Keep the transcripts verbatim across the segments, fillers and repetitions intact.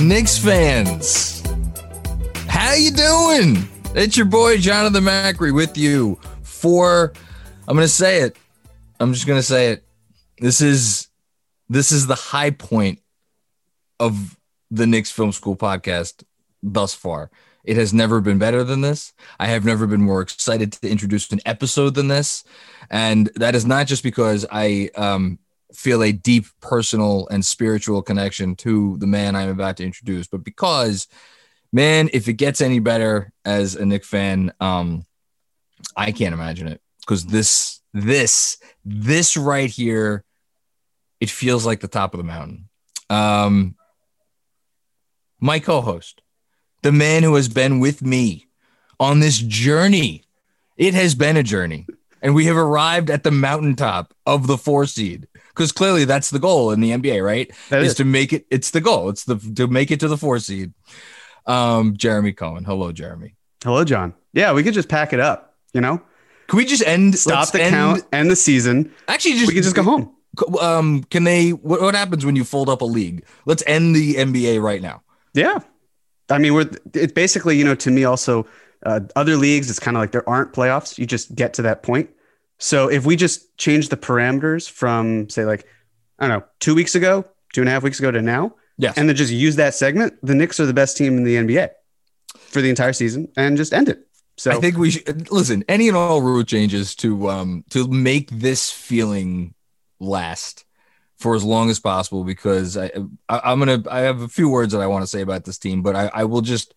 Knicks fans, how you doing? It's your boy Jonathan Macri with you for, I'm going to say it. I'm just going to say it. This is, this is the high point of the Knicks Film School podcast thus far. It has never been better than this. I have never been more excited to introduce an episode than this. And that is not just because I, um, feel a deep personal and spiritual connection to the man I'm about to introduce, but because, man, if it gets any better as a Knicks fan, um, I can't imagine it, because this, this, this right here, it feels like the top of the mountain. Um, my co-host, the man who has been with me on this journey, it has been a journey, and we have arrived at the mountaintop of the four seed. Because clearly that's the goal in the N B A, right? That is, is to make it. It's the goal. It's the to make it to the four seed. Um, Jeremy Cohen. Hello, Jeremy. Hello, John. Yeah, we could just pack it up. You know, can we just end? Stop the end, count and the season. Actually, just we can just go home. Um, can they? What, what happens when you fold up a league? Let's end the N B A right now. Yeah, I mean, we're it's basically, you know, to me also uh, other leagues. It's kind of like there aren't playoffs. You just get to that point. So if we just change the parameters from, say, like, I don't know, two weeks ago, two and a half weeks ago to now, yes, and then just use that segment, the Knicks are the best team in the N B A for the entire season and just end it. So I think we should listen, any and all rule changes to um to make this feeling last for as long as possible, because I, I I'm going to I have a few words that I want to say about this team, but I, I will just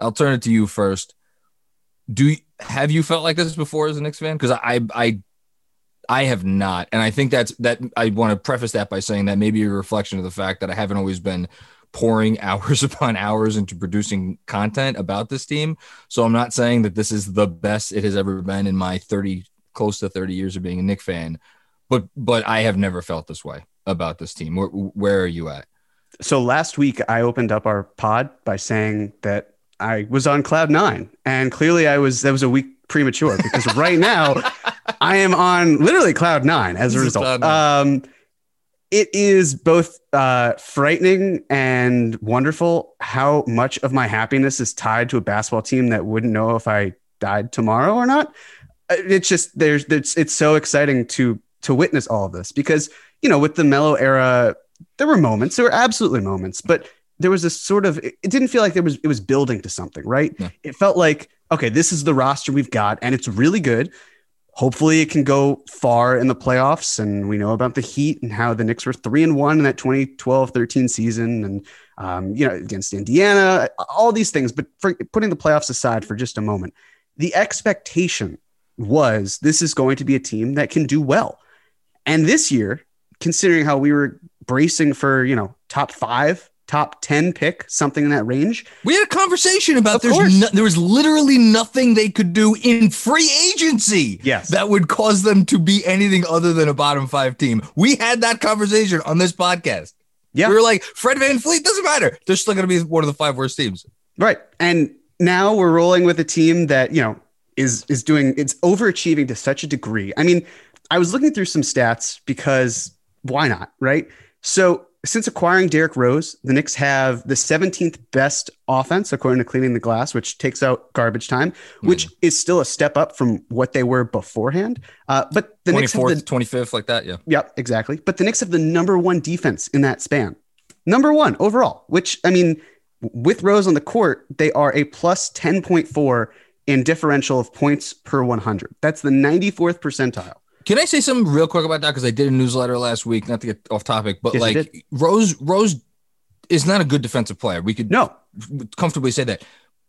I'll turn it to you first. Do you, have you felt like this before as a Knicks fan? Because I, I, I have not, and I think that's that. I want to preface that by saying that may be a reflection of the fact that I haven't always been pouring hours upon hours into producing content about this team. So I'm not saying that this is the best it has ever been in my thirty, close to thirty years of being a Knicks fan, but but I have never felt this way about this team. Where, where are you at? So last week I opened up our pod by saying that I was on cloud nine, and clearly I was, that was a week premature, because right now I am on literally cloud nine as a result. Um, it is both uh, frightening and wonderful how much of my happiness is tied to a basketball team that wouldn't know if I died tomorrow or not. It's just, there's, it's, it's so exciting to, to witness all of this, because, you know, with the Melo era, there were moments, there were absolutely moments, but there was this sort of, it didn't feel like there was, it was building to something, right? Yeah. It felt like, okay, this is the roster we've got, and it's really good. Hopefully it can go far in the playoffs. And we know about the Heat and how the Knicks were three and one in that twenty twelve thirteen season. And, um, you know, against Indiana, all these things, but for putting the playoffs aside for just a moment, the expectation was this is going to be a team that can do well. And this year, considering how we were bracing for, you know, top five, top ten pick, something in that range. We had a conversation about there's no, there was literally nothing they could do in free agency yes. that would cause them to be anything other than a bottom five team. We had that conversation on this podcast. Yeah. We were like, Fred VanVleet, doesn't matter. They're still going to be one of the five worst teams. Right. And now we're rolling with a team that, you know, is is doing, it's overachieving to such a degree. I mean, I was looking through some stats because why not, right? So, since acquiring Derrick Rose, the Knicks have the seventeenth best offense, according to Cleaning the Glass, which takes out garbage time, which mm. is still a step up from what they were beforehand. Uh, but the Knicks have the twenty-fifth, like that, yeah. Yep, exactly. But the Knicks have the number one defense in that span. Number one overall, which, I mean, with Rose on the court, they are a plus ten point four in differential of points per one hundred. That's the ninety-fourth percentile. Can I say something real quick about that? Because I did a newsletter last week, not to get off topic, but yes, like Rose, Rose is not a good defensive player. We could no. comfortably say that.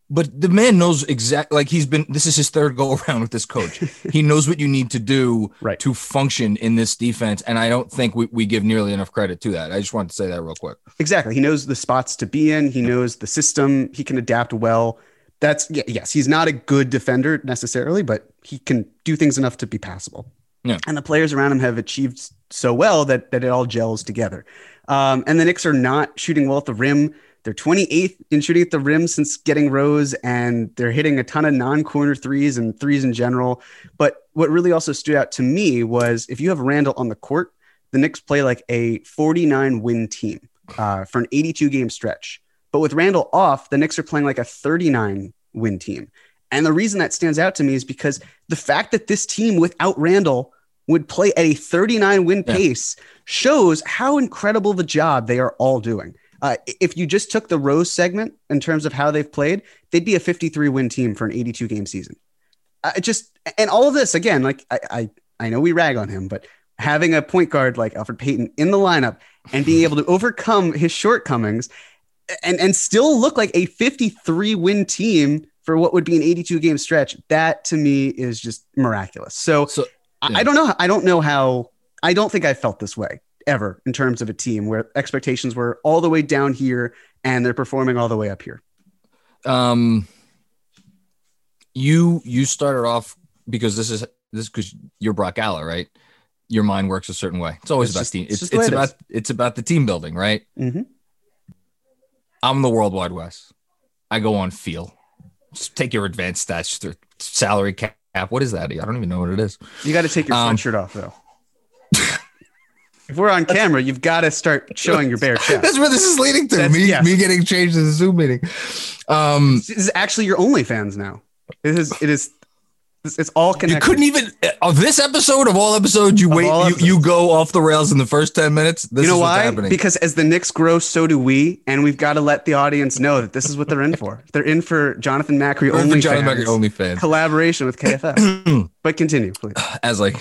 But the man knows exactly, like he's been, this is his third go around with this coach. He knows what you need to do right. to function in this defense. And I don't think we, we give nearly enough credit to that. I just wanted to say that real quick. Exactly. He knows the spots to be in. He knows the system. He can adapt well. That's, yes, he's not a good defender necessarily, but he can do things enough to be passable. Yeah. And the players around him have achieved so well that, that it all gels together. Um, and the Knicks are not shooting well at the rim. They're twenty-eighth in shooting at the rim since getting Rose, and they're hitting a ton of non-corner threes and threes in general. But what really also stood out to me was if you have Randle on the court, the Knicks play like a forty-nine win team uh, for an eighty-two game stretch. But with Randle off, the Knicks are playing like a thirty-nine win team. And the reason that stands out to me is because the fact that this team without Randle would play at a thirty-nine win yeah. pace shows how incredible the job they are all doing. Uh, if you just took the Rose segment in terms of how they've played, they'd be a fifty-three win team for an eighty-two game season. I just, and all of this, again, like I, I, I know we rag on him, but having a point guard like Elfrid Payton in the lineup and being able to overcome his shortcomings and, and still look like a fifty-three win team for what would be an eighty-two game stretch, that to me is just miraculous. So, so yeah. I don't know. I don't know how, I don't think I felt this way ever in terms of a team where expectations were all the way down here and they're performing all the way up here. Um, you, you started off because this is, this because you're Brock Alla, right? Your mind works a certain way. It's always it's about just, team. It's, it's, it's about, it it's about the team building, right? Mm-hmm. I'm the World Wide West. I go on feel. Just take your advanced stats through salary cap. What is that? I don't even know what it is. You got to take your front um, shirt off, though. If we're on camera, you've got to start showing your bare chest. That's where this is leading to. Me, yes. me getting changed to the Zoom meeting. Um, this is actually your OnlyFans now. It is. It is. It's all connected. You couldn't even of this episode of all episodes. You wait. You, you go off the rails in the first ten minutes. This you know is why? What's happening. Because as the Knicks grow, so do we, and we've got to let the audience know that this is what they're in for. They're in for Jonathan Macri only. Jonathan Macri only fan collaboration with K F F. But continue, please. As I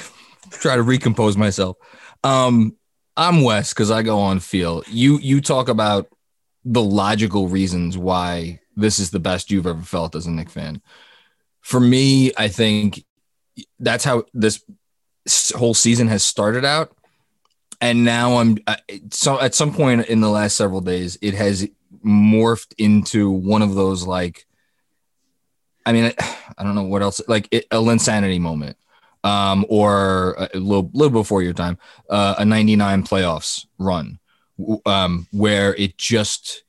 try to recompose myself, um, I'm Wes because I go on feel. You you talk about the logical reasons why this is the best you've ever felt as a Knicks fan. For me, I think that's how this whole season has started out. And now I'm so at some point in the last several days, it has morphed into one of those, like, I mean, I, I don't know what else, like it, a Linsanity moment um, or a little, little before your time, uh, a ninety-nine playoffs run um, where it just,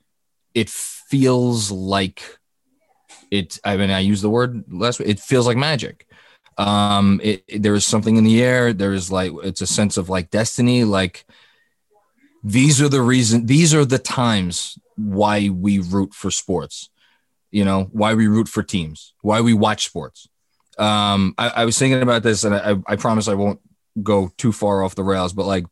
it feels like, It. I mean, I used the word last week. It feels like magic. Um, it, it, there is something in the air. There is like it's a sense of like destiny. Like these are the reason. These are the times why we root for sports. You know, why we root for teams. Why we watch sports. Um, I, I was thinking about this, and I, I promise I won't go too far off the rails. But like,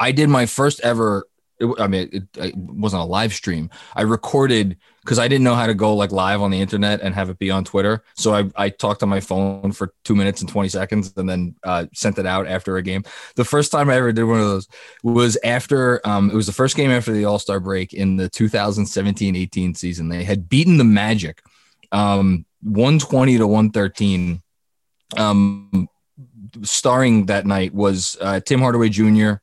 I did my first ever It, I mean, it, it wasn't a live stream. I recorded because I didn't know how to go like live on the internet and have it be on Twitter. So I, I talked on my phone for two minutes and twenty seconds and then uh, sent it out after a game. The first time I ever did one of those was after um, it was the first game after the All-Star break in the two thousand seventeen eighteen season. They had beaten the Magic um, one twenty to one thirteen. Um, starring that night was uh, Tim Hardaway Junior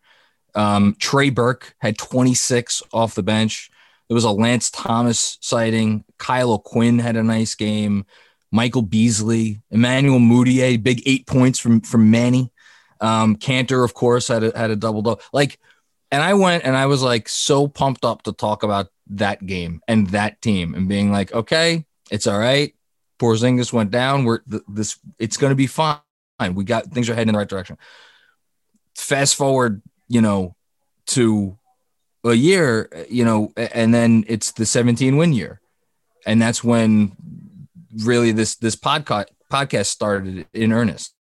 Um, Trey Burke had twenty-six off the bench. There was a Lance Thomas sighting. Kyle O'Quinn had a nice game. Michael Beasley, Emmanuel Mudiay, big eight points from, from Manny. Um, Cantor, of course, had a, had a double double. Like, and I went and I was like so pumped up to talk about that game and that team and being like, okay, it's all right. Porzingis went down. We're th- this. It's going to be fine. We got things are heading in the right direction. Fast forward, you know, to a year, you know, and then it's the seventeen win year. And that's when really this, this podcast podcast started in earnest.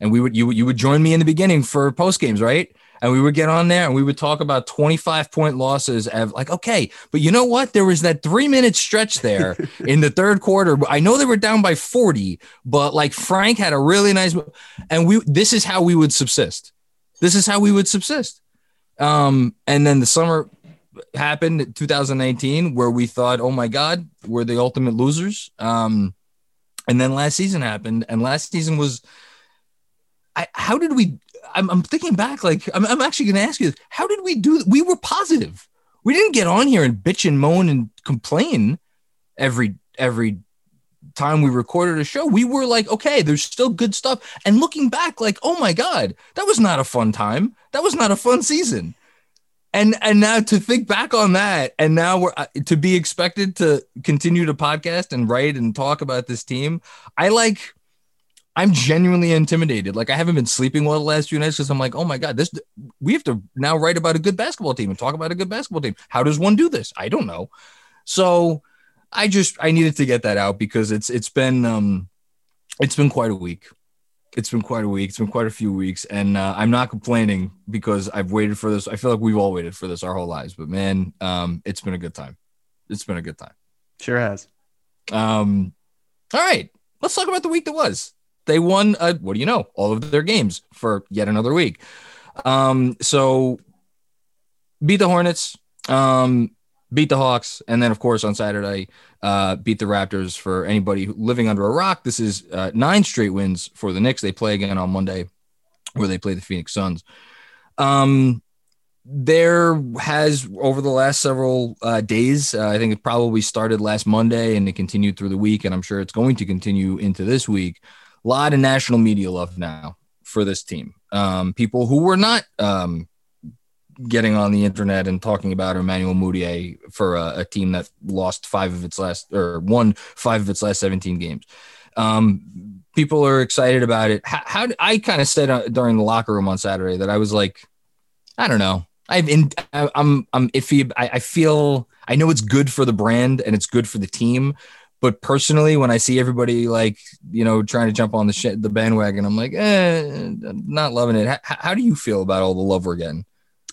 And we would, you you would join me in the beginning for post games. Right. And we would get on there and we would talk about twenty-five point losses of like, okay, but you know what? There was that three minute stretch there in the third quarter. I know they were down by forty, but like Frank had a really nice, and we, this is how we would subsist. This is how we would subsist. Um, and then the summer happened in two thousand nineteen where we thought, oh, my God, we're the ultimate losers. Um, and then last season happened. And last season was I, – how did we – I'm thinking back. Like, I'm, I'm actually going to ask you this. How did we do – we were positive. We didn't get on here and bitch and moan and complain every every time we recorded a show. We were like, okay, there's still good stuff. And looking back, like, oh my God, that was not a fun time. That was not a fun season. And and now to think back on that, and now we're uh, to be expected to continue to podcast and write and talk about this team. I like, I'm genuinely intimidated. Like I haven't been sleeping well the last few nights because I'm like, oh my God, this we have to now write about a good basketball team and talk about a good basketball team. How does one do this? I don't know. So I just, I needed to get that out because it's, it's been, um, it's been quite a week. It's been quite a week. It's been quite a few weeks. And uh, I'm not complaining because I've waited for this. I feel like we've all waited for this our whole lives, but man, um, it's been a good time. It's been a good time. Sure has. Um, all right, let's talk about the week that was. They won, uh, what do you know, all of their games for yet another week. Um, so beat the Hornets. Um, beat the Hawks, and then, of course, on Saturday, uh, beat the Raptors. For anybody living under a rock, this is uh, nine straight wins for the Knicks. They play again on Monday, where they play the Phoenix Suns. Um, there has, over the last several uh, days, uh, I think it probably started last Monday, and it continued through the week, and I'm sure it's going to continue into this week. A lot of national media love now for this team. Um, people who were not um, – getting on the internet and talking about Emmanuel Mudiay for a, a team that lost five of its last or won five of its last seventeen games. Um, people are excited about it. How, how I kind of said during the locker room on Saturday that I was like, I don't know. I've in, I, I'm, I'm iffy. I, I feel, I know it's good for the brand and it's good for the team, but personally, when I see everybody like, you know, trying to jump on the shit, the bandwagon, I'm like, eh, I'm not loving it. How, how do you feel about all the love we're getting?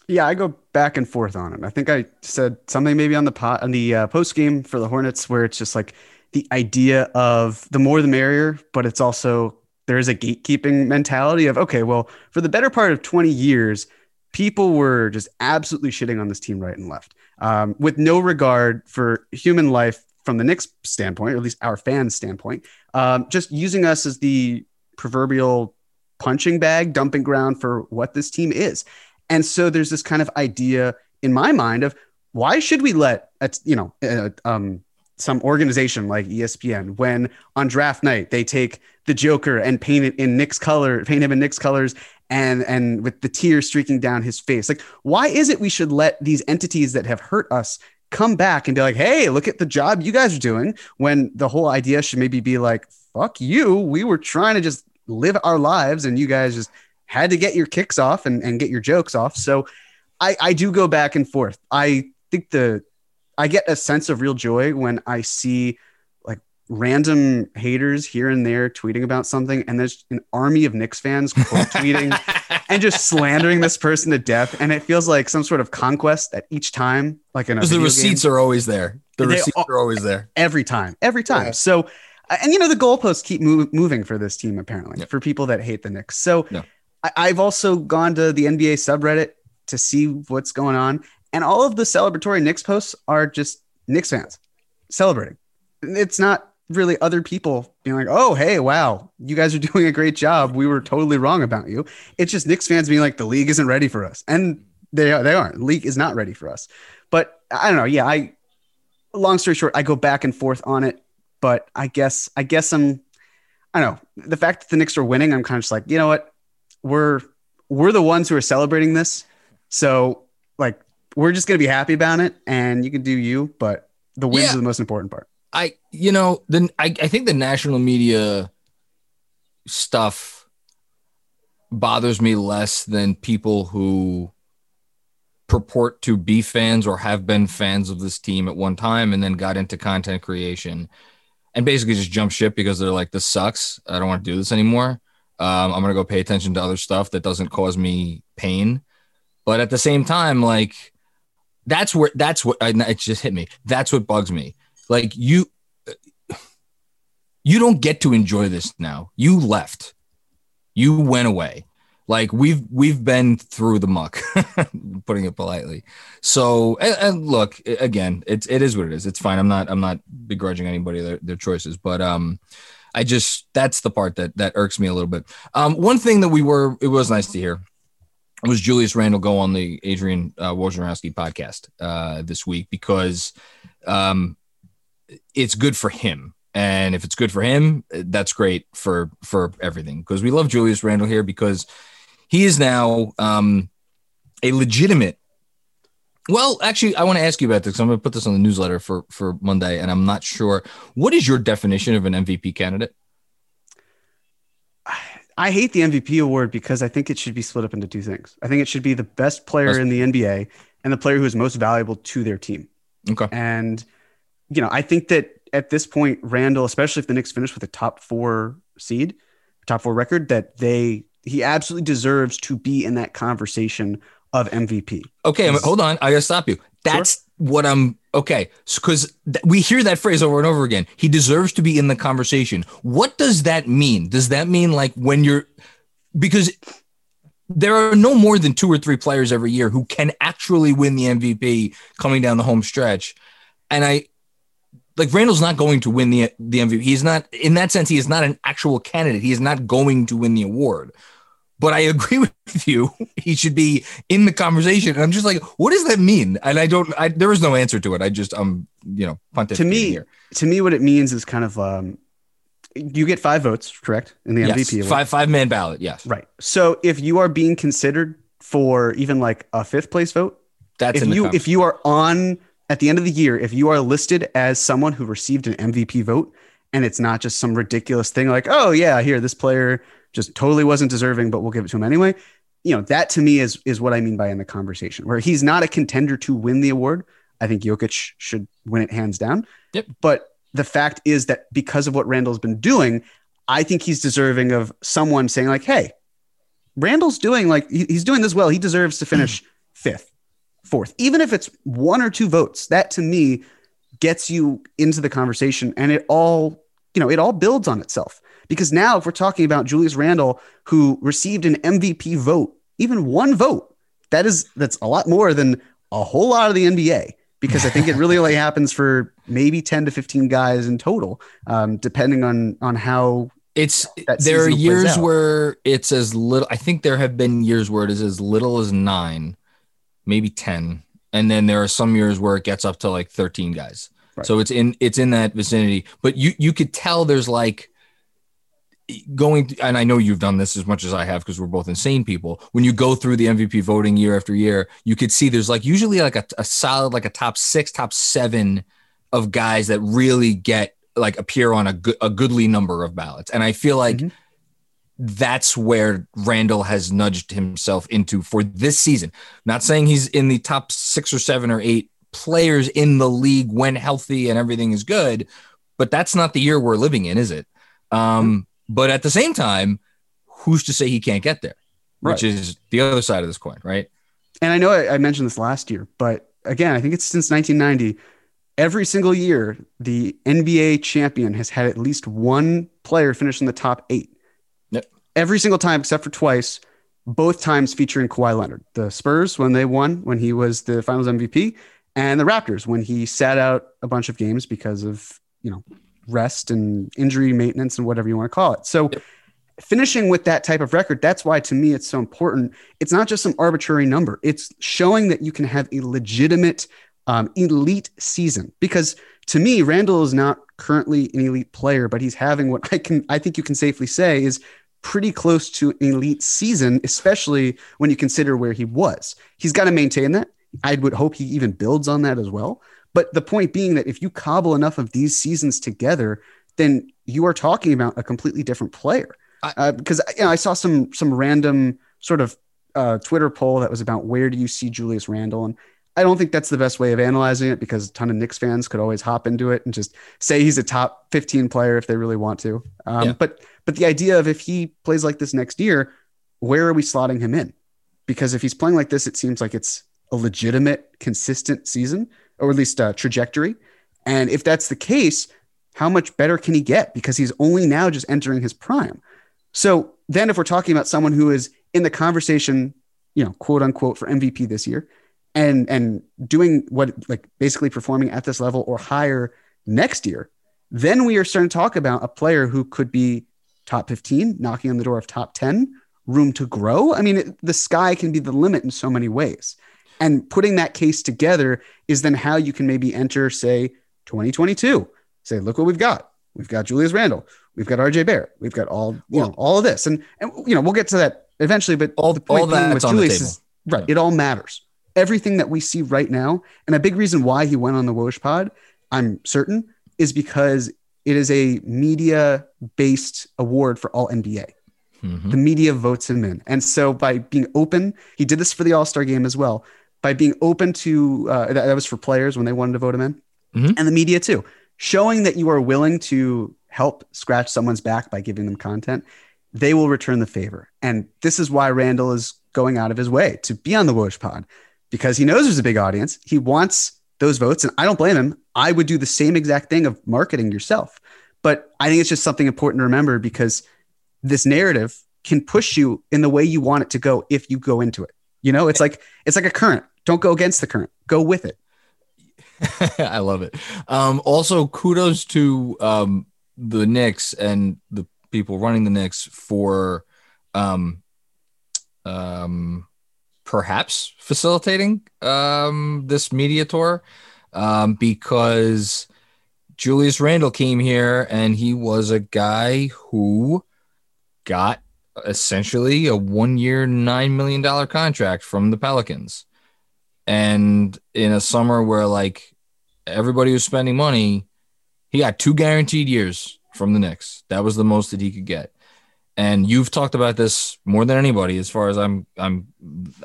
Yeah, I go back and forth on it. I think I said something maybe on the pot, on the uh, post game for the Hornets where it's just like the idea of the more the merrier, but it's also there is a gatekeeping mentality of, okay, well, for the better part of twenty years, people were just absolutely shitting on this team right and left um, with no regard for human life from the Knicks standpoint, or at least our fans' standpoint, um, just using us as the proverbial punching bag, dumping ground for what this team is. And so there's this kind of idea in my mind of why should we let, you know, uh, um, some organization like E S P N, when on draft night, they take the Joker and paint it in Knicks color, paint him in Knicks colors and, and with the tears streaking down his face. Like, why is it we should let these entities that have hurt us come back and be like, hey, look at the job you guys are doing, when the whole idea should maybe be like, fuck you. We were trying to just live our lives and you guys just had to get your kicks off and, and get your jokes off. So I, I do go back and forth. I think the, I get a sense of real joy when I see like random haters here and there tweeting about something, and there's an army of Knicks fans quote tweeting and just slandering this person to death. And it feels like some sort of conquest that each time, like in a video game, the receipts are always there. The receipts all, are always there every time, every time. Yeah. So, and you know, the goalposts keep move, moving for this team, apparently, yeah. for people that hate the Knicks. So yeah. I, I've also gone to the N B A subreddit to see what's going on. And all of the celebratory Knicks posts are just Knicks fans celebrating. It's not really other people being like, oh, hey, wow, you guys are doing a great job. We were totally wrong about you. It's just Knicks fans being like, the league isn't ready for us. And they are, they aren't. The league is not ready for us. But I don't know. Yeah, I, long story short, I go back and forth on it. But I guess, I guess I'm, I don't know. The fact that the Knicks are winning, I'm kind of just like, you know what? We're, we're the ones who are celebrating this. So like, we're just going to be happy about it, and you can do you, but the wins yeah. are the most important part. I, you know, then I, I think the national media stuff bothers me less than people who purport to be fans or have been fans of this team at one time and then got into content creation and basically just jump ship because they're like, this sucks. I don't want to do this anymore. Um, I'm going to go pay attention to other stuff that doesn't cause me pain. But at the same time, like that's where that's what I, it just hit me. That's what bugs me. Like you, you don't get to enjoy this now. You left, you went away. Like we've, we've been through the muck, putting it politely. So, and, and look, again, it's, it is what it is. It's fine. I'm not, I'm not begrudging anybody their, their choices, but, um, I just, that's the part that, that irks me a little bit. Um, one thing that we were, it was nice to hear was Julius Randle go on the Adrian uh, Wojnarowski podcast, uh, this week, because, um, it's good for him. And if it's good for him, that's great for, for everything. Because we love Julius Randle here because he is now um, a legitimate. Well, actually, I want to ask you about this. I'm going to put this on the newsletter for, for Monday, and I'm not sure. What is your definition of an M V P candidate? I hate the M V P award because I think it should be split up into two things. I think it should be the best player best. in the N B A and the player who is most valuable to their team. Okay. And you know, I think that at this point, Randall, especially if the Knicks finish with a top four seed, top four record, that they he absolutely deserves to be in that conversation of M V P. Okay, hold on. I got to stop you. That's sure. what I'm okay. Because th- we hear that phrase over and over again. He deserves to be in the conversation. What does that mean? Does that mean like when you're because there are no more than two or three players every year who can actually win the M V P coming down the home stretch. And I, Like Randall's not going to win the the M V P. He's not in that sense. He is not an actual candidate. He is not going to win the award. But I agree with you. He should be in the conversation. And I'm just like, what does that mean? And I don't. I, there is no answer to it. I just um you know punted to me. Here. To me, what it means is kind of um, you get five votes, correct? In the yes, M V P award. five five man ballot. Yes, right. So if you are being considered for even like a fifth place vote, that's if in the you if you are on. At the end of the year, if you are listed as someone who received an M V P vote and it's not just some ridiculous thing like, oh, yeah, here, this player just totally wasn't deserving, but we'll give it to him anyway. You know, that to me is is what I mean by in the conversation where he's not a contender to win the award. I think Jokic should win it hands down. Yep. But the fact is that because of what Randall's been doing, I think he's deserving of someone saying like, hey, Randall's doing like he's doing this well. He deserves to finish fifth. Fourth, even if it's one or two votes, that to me gets you into the conversation, and it all, you know, it all builds on itself. Because now, if we're talking about Julius Randle, who received an M V P vote, even one vote, that is that's a lot more than a whole lot of the N B A. Because I think it really only happens for maybe ten to fifteen guys in total, um, depending on on how. It's there are years where it's as little. I think there have been years where it is as little as nine. Maybe ten. And then there are some years where it gets up to like thirteen guys. Right. So it's in, it's in that vicinity, but you, you could tell there's like going, to, and I know you've done this as much as I have, cause we're both insane people. When you go through the M V P voting year after year, you could see there's like usually like a, a solid, like a top six, top seven of guys that really get like appear on a good, a goodly number of ballots. And I feel like mm-hmm. that's where Randall has nudged himself into for this season. Not saying he's in the top six or seven or eight players in the league when healthy and everything is good, but that's not the year we're living in, is it? Um, but at the same time, who's to say he can't get there, right. Which is the other side of this coin, right? And I know I, I mentioned this last year, but again, I think it's since nineteen ninety, every single year, the N B A champion has had at least one player finish in the top eight. Yep. Every single time, except for twice, both times featuring Kawhi Leonard. The Spurs, when they won, when he was the finals M V P, and the Raptors, when he sat out a bunch of games because of, you know, rest and injury maintenance and whatever you want to call it. So yep. Finishing with that type of record, that's why to me it's so important. It's not just some arbitrary number. It's showing that you can have a legitimate um, elite season. Because to me, Randle is not currently an elite player, but he's having what I can I think you can safely say is pretty close to an elite season, especially when you consider where he was. He's got to maintain that. I would hope he even builds on that as well. But the point being that if you cobble enough of these seasons together, then you are talking about a completely different player. Uh, because you know, I saw some some random sort of uh, Twitter poll that was about where do you see Julius Randle? And I don't think that's the best way of analyzing it because a ton of Knicks fans could always hop into it and just say he's a top fifteen player if they really want to. Um, yeah. But but the idea of if he plays like this next year, where are we slotting him in? Because if he's playing like this, it seems like it's a legitimate, consistent season, or at least a trajectory. And if that's the case, how much better can he get? Because he's only now just entering his prime. So then if we're talking about someone who is in the conversation, you know, quote unquote for M V P this year and, and doing what, like basically performing at this level or higher next year, then we are starting to talk about a player who could be top fifteen, knocking on the door of top ten, room to grow. I mean, it, the sky can be the limit in so many ways. And putting that case together is then how you can maybe enter, say, twenty twenty-two, say, look what we've got. We've got Julius Randle. We've got R J Barrett. We've got all, you know, all of this. And, and, you know, we'll get to that eventually, but all the point all that with Julius is, right, it all matters. Everything that we see right now, and a big reason why he went on the Woj pod, I'm certain, is because it is a media-based award for all N B A. Mm-hmm. The media votes him in. And so by being open, he did this for the All-Star game as well, by being open to, uh, that was for players when they wanted to vote him in, mm-hmm. and the media too, showing that you are willing to help scratch someone's back by giving them content, they will return the favor. And this is why Randle is going out of his way to be on the Woj pod, because he knows there's a big audience. He wants those votes, and I don't blame him. I would do the same exact thing of marketing yourself. But I think it's just something important to remember, because this narrative can push you in the way you want it to go if you go into it. You know, it's like it's like a current. Don't go against the current. Go with it. I love it. Um, also, kudos to um, the Knicks and the people running the Knicks for um, um, perhaps facilitating um, this media tour, um, because Julius Randle came here and he was a guy who got essentially a one-year, nine million dollars contract from the Pelicans. And in a summer where like everybody was spending money, he got two guaranteed years from the Knicks. That was the most that he could get. And you've talked about this more than anybody, as far as I'm, I'm,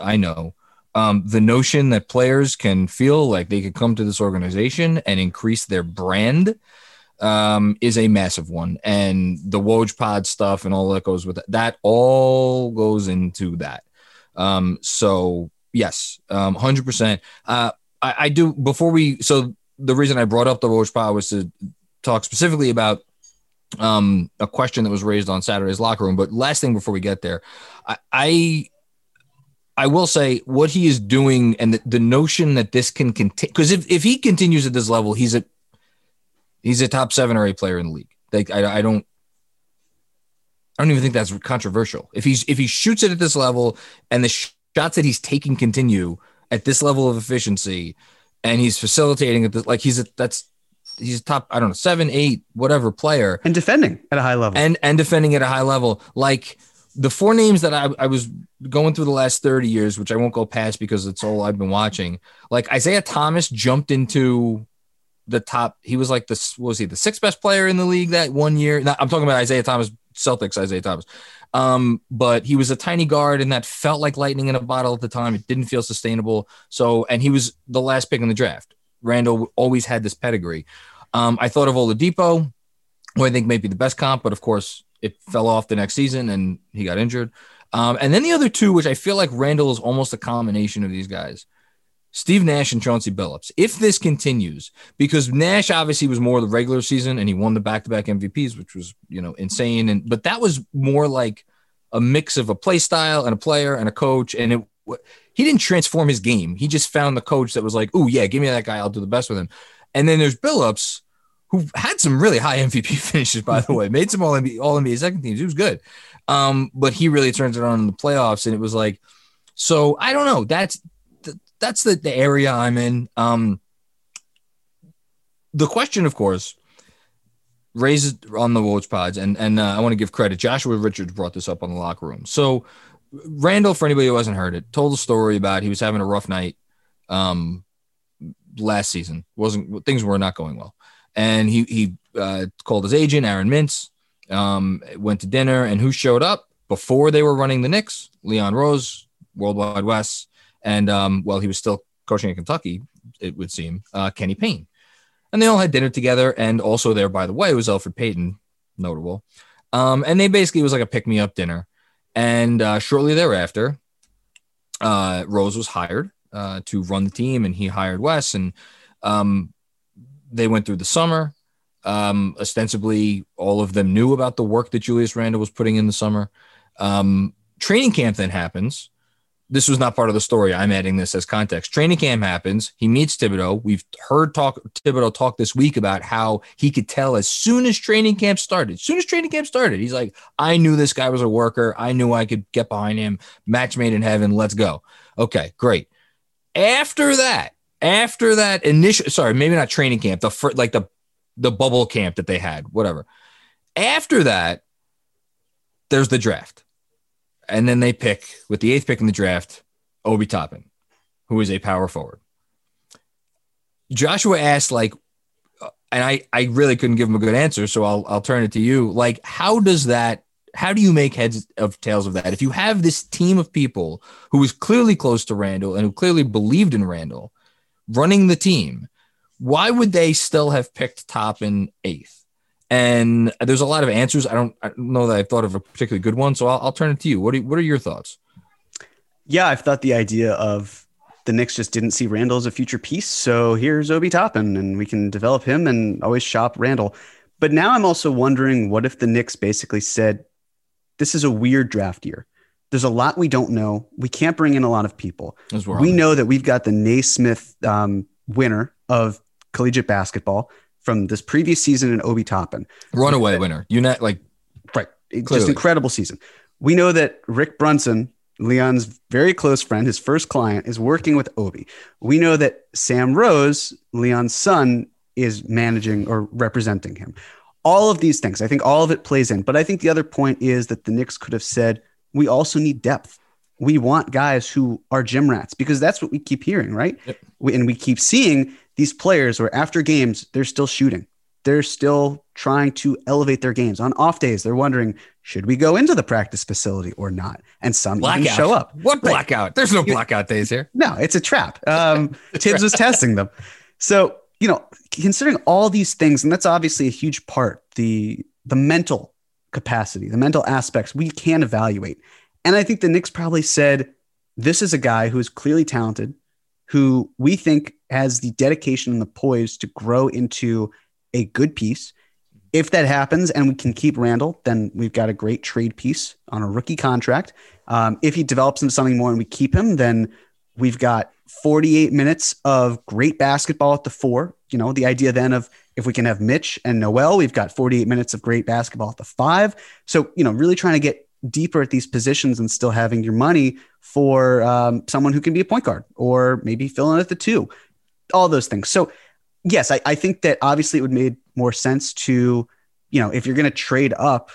I know, um, the notion that players can feel like they could come to this organization and increase their brand um, is a massive one. And the Woj pod stuff and all that goes with that, that all goes into that. Um, so Yes, um, one hundred percent. Uh, I, I do, before we, so the reason I brought up the Woj pod was to talk specifically about um, a question that was raised on Saturday's Locker Room. But last thing before we get there, I I, I will say what he is doing and the, the notion that this can continue, because if, if he continues at this level, he's a, he's a top seven or eight player in the league. Like, I, I don't, I don't even think that's controversial. If he's, if he shoots it at this level and the sh- shots that he's taking continue at this level of efficiency, and he's facilitating at this, like he's a, that's he's a top, I don't know, seven, eight, whatever player, and defending at a high level, and and defending at a high level. Like the four names that I, I was going through the last thirty years, which I won't go past because it's all I've been watching. Like Isaiah Thomas jumped into the top. He was like the what was he the sixth best player in the league that one year. Not, I'm talking about Isaiah Thomas, Celtics Isaiah Thomas. Um, but he was a tiny guard, and that felt like lightning in a bottle at the time. It didn't feel sustainable. So, and he was the last pick in the draft. Randle always had this pedigree. Um, I thought of Oladipo, who I think may be the best comp, but of course it fell off the next season and he got injured. Um, and then the other two, which I feel like Randall is almost a combination of these guys, Steve Nash and Chauncey Billups. If this continues, because Nash obviously was more the regular season and he won the back-to-back M V Ps, which was, you know, insane. And, but that was more like a mix of a play style and a player and a coach. And it, he didn't transform his game. He just found the coach that was like, "Ooh, yeah, give me that guy. I'll do the best with him." And then there's Billups, who had some really high M V P finishes, by the way, made some all N B A, all N B A second teams. He was good. Um, but he really turns it on in the playoffs. And it was like, so I don't know. That's, That's the, the area I'm in. Um, the question, of course, raises on the Woj Pods, and, and uh, I want to give credit. Joshua Richards brought this up on the locker room. So Randall, for anybody who hasn't heard it, told a story about he was having a rough night um, last season. Wasn't Things were not going well. And he, he uh, called his agent, Aaron Mintz, um, went to dinner, and who showed up before they were running the Knicks? Leon Rose, World Wide West. And, um, well, he was still coaching at Kentucky, it would seem, uh, Kenny Payne. And they all had dinner together. And also there, by the way, was Elfrid Payton, notable. Um, and they basically, it was like a pick-me-up dinner. And uh, shortly thereafter, uh, Rose was hired uh, to run the team, and he hired Wes. And um, they went through the summer. Um, ostensibly, all of them knew about the work that Julius Randle was putting in the summer. Um, training camp then happens. This was not part of the story. I'm adding this as context. Training camp happens. He meets Thibodeau. We've heard talk Thibodeau talk this week about how he could tell as soon as training camp started, as soon as training camp started, he's like, I knew this guy was a worker. I knew I could get behind him. Match made in heaven. Let's go. Okay, great. After that, after that initial, sorry, maybe not training camp, the first, like the, the bubble camp that they had, whatever. After that, there's the draft. And then they pick, with the eighth pick in the draft, Obi Toppin, who is a power forward. Joshua asked, like, and I, I really couldn't give him a good answer, so I'll I'll turn it to you. Like, how does that, how do you make heads of tails of that? If you have this team of people who was clearly close to Randall and who clearly believed in Randall running the team, why would they still have picked Toppin eighth? And there's a lot of answers. I don't, I don't know that I've thought of a particularly good one, so I'll, I'll turn it to you. What do you, what are your thoughts? Yeah, I've thought the idea of the Knicks just didn't see Randall as a future piece, so here's Obi Toppin, and we can develop him and always shop Randall. But now I'm also wondering, what if the Knicks basically said, this is a weird draft year. There's a lot we don't know. We can't bring in a lot of people. We know that we've got the Naismith um, winner of collegiate basketball from this previous season in Obi Toppin. Runaway that, winner. You not like right. Clearly. Just incredible season. We know that Rick Brunson, Leon's very close friend, his first client, is working with Obi. We know that Sam Rose, Leon's son, is managing or representing him. All of these things, I think all of it plays in. But I think the other point is that the Knicks could have said, we also need depth. We want guys who are gym rats, because that's what we keep hearing, right? Yep. We, and we keep seeing these players where after games, they're still shooting. They're still trying to elevate their games. On off days, they're wondering, should we go into the practice facility or not? And some blackout. Even show up. What right. blackout? There's no blackout days here. No, it's a trap. Um, Tibbs was testing them. So, you know, considering all these things, and that's obviously a huge part, the the mental capacity, the mental aspects we can evaluate. And I think the Knicks probably said, this is a guy who is clearly talented, who we think has the dedication and the poise to grow into a good piece. If that happens and we can keep Randall, then we've got a great trade piece on a rookie contract. Um, if he develops into something more and we keep him, then we've got forty-eight minutes of great basketball at the four. You know, the idea then of if we can have Mitch and Noel, we've got forty-eight minutes of great basketball at the five. So, you know, really trying to get deeper at these positions and still having your money for um, someone who can be a point guard or maybe fill in at the two, all those things. So yes, I, I think that obviously it would made more sense to, you know, if you're going to trade up,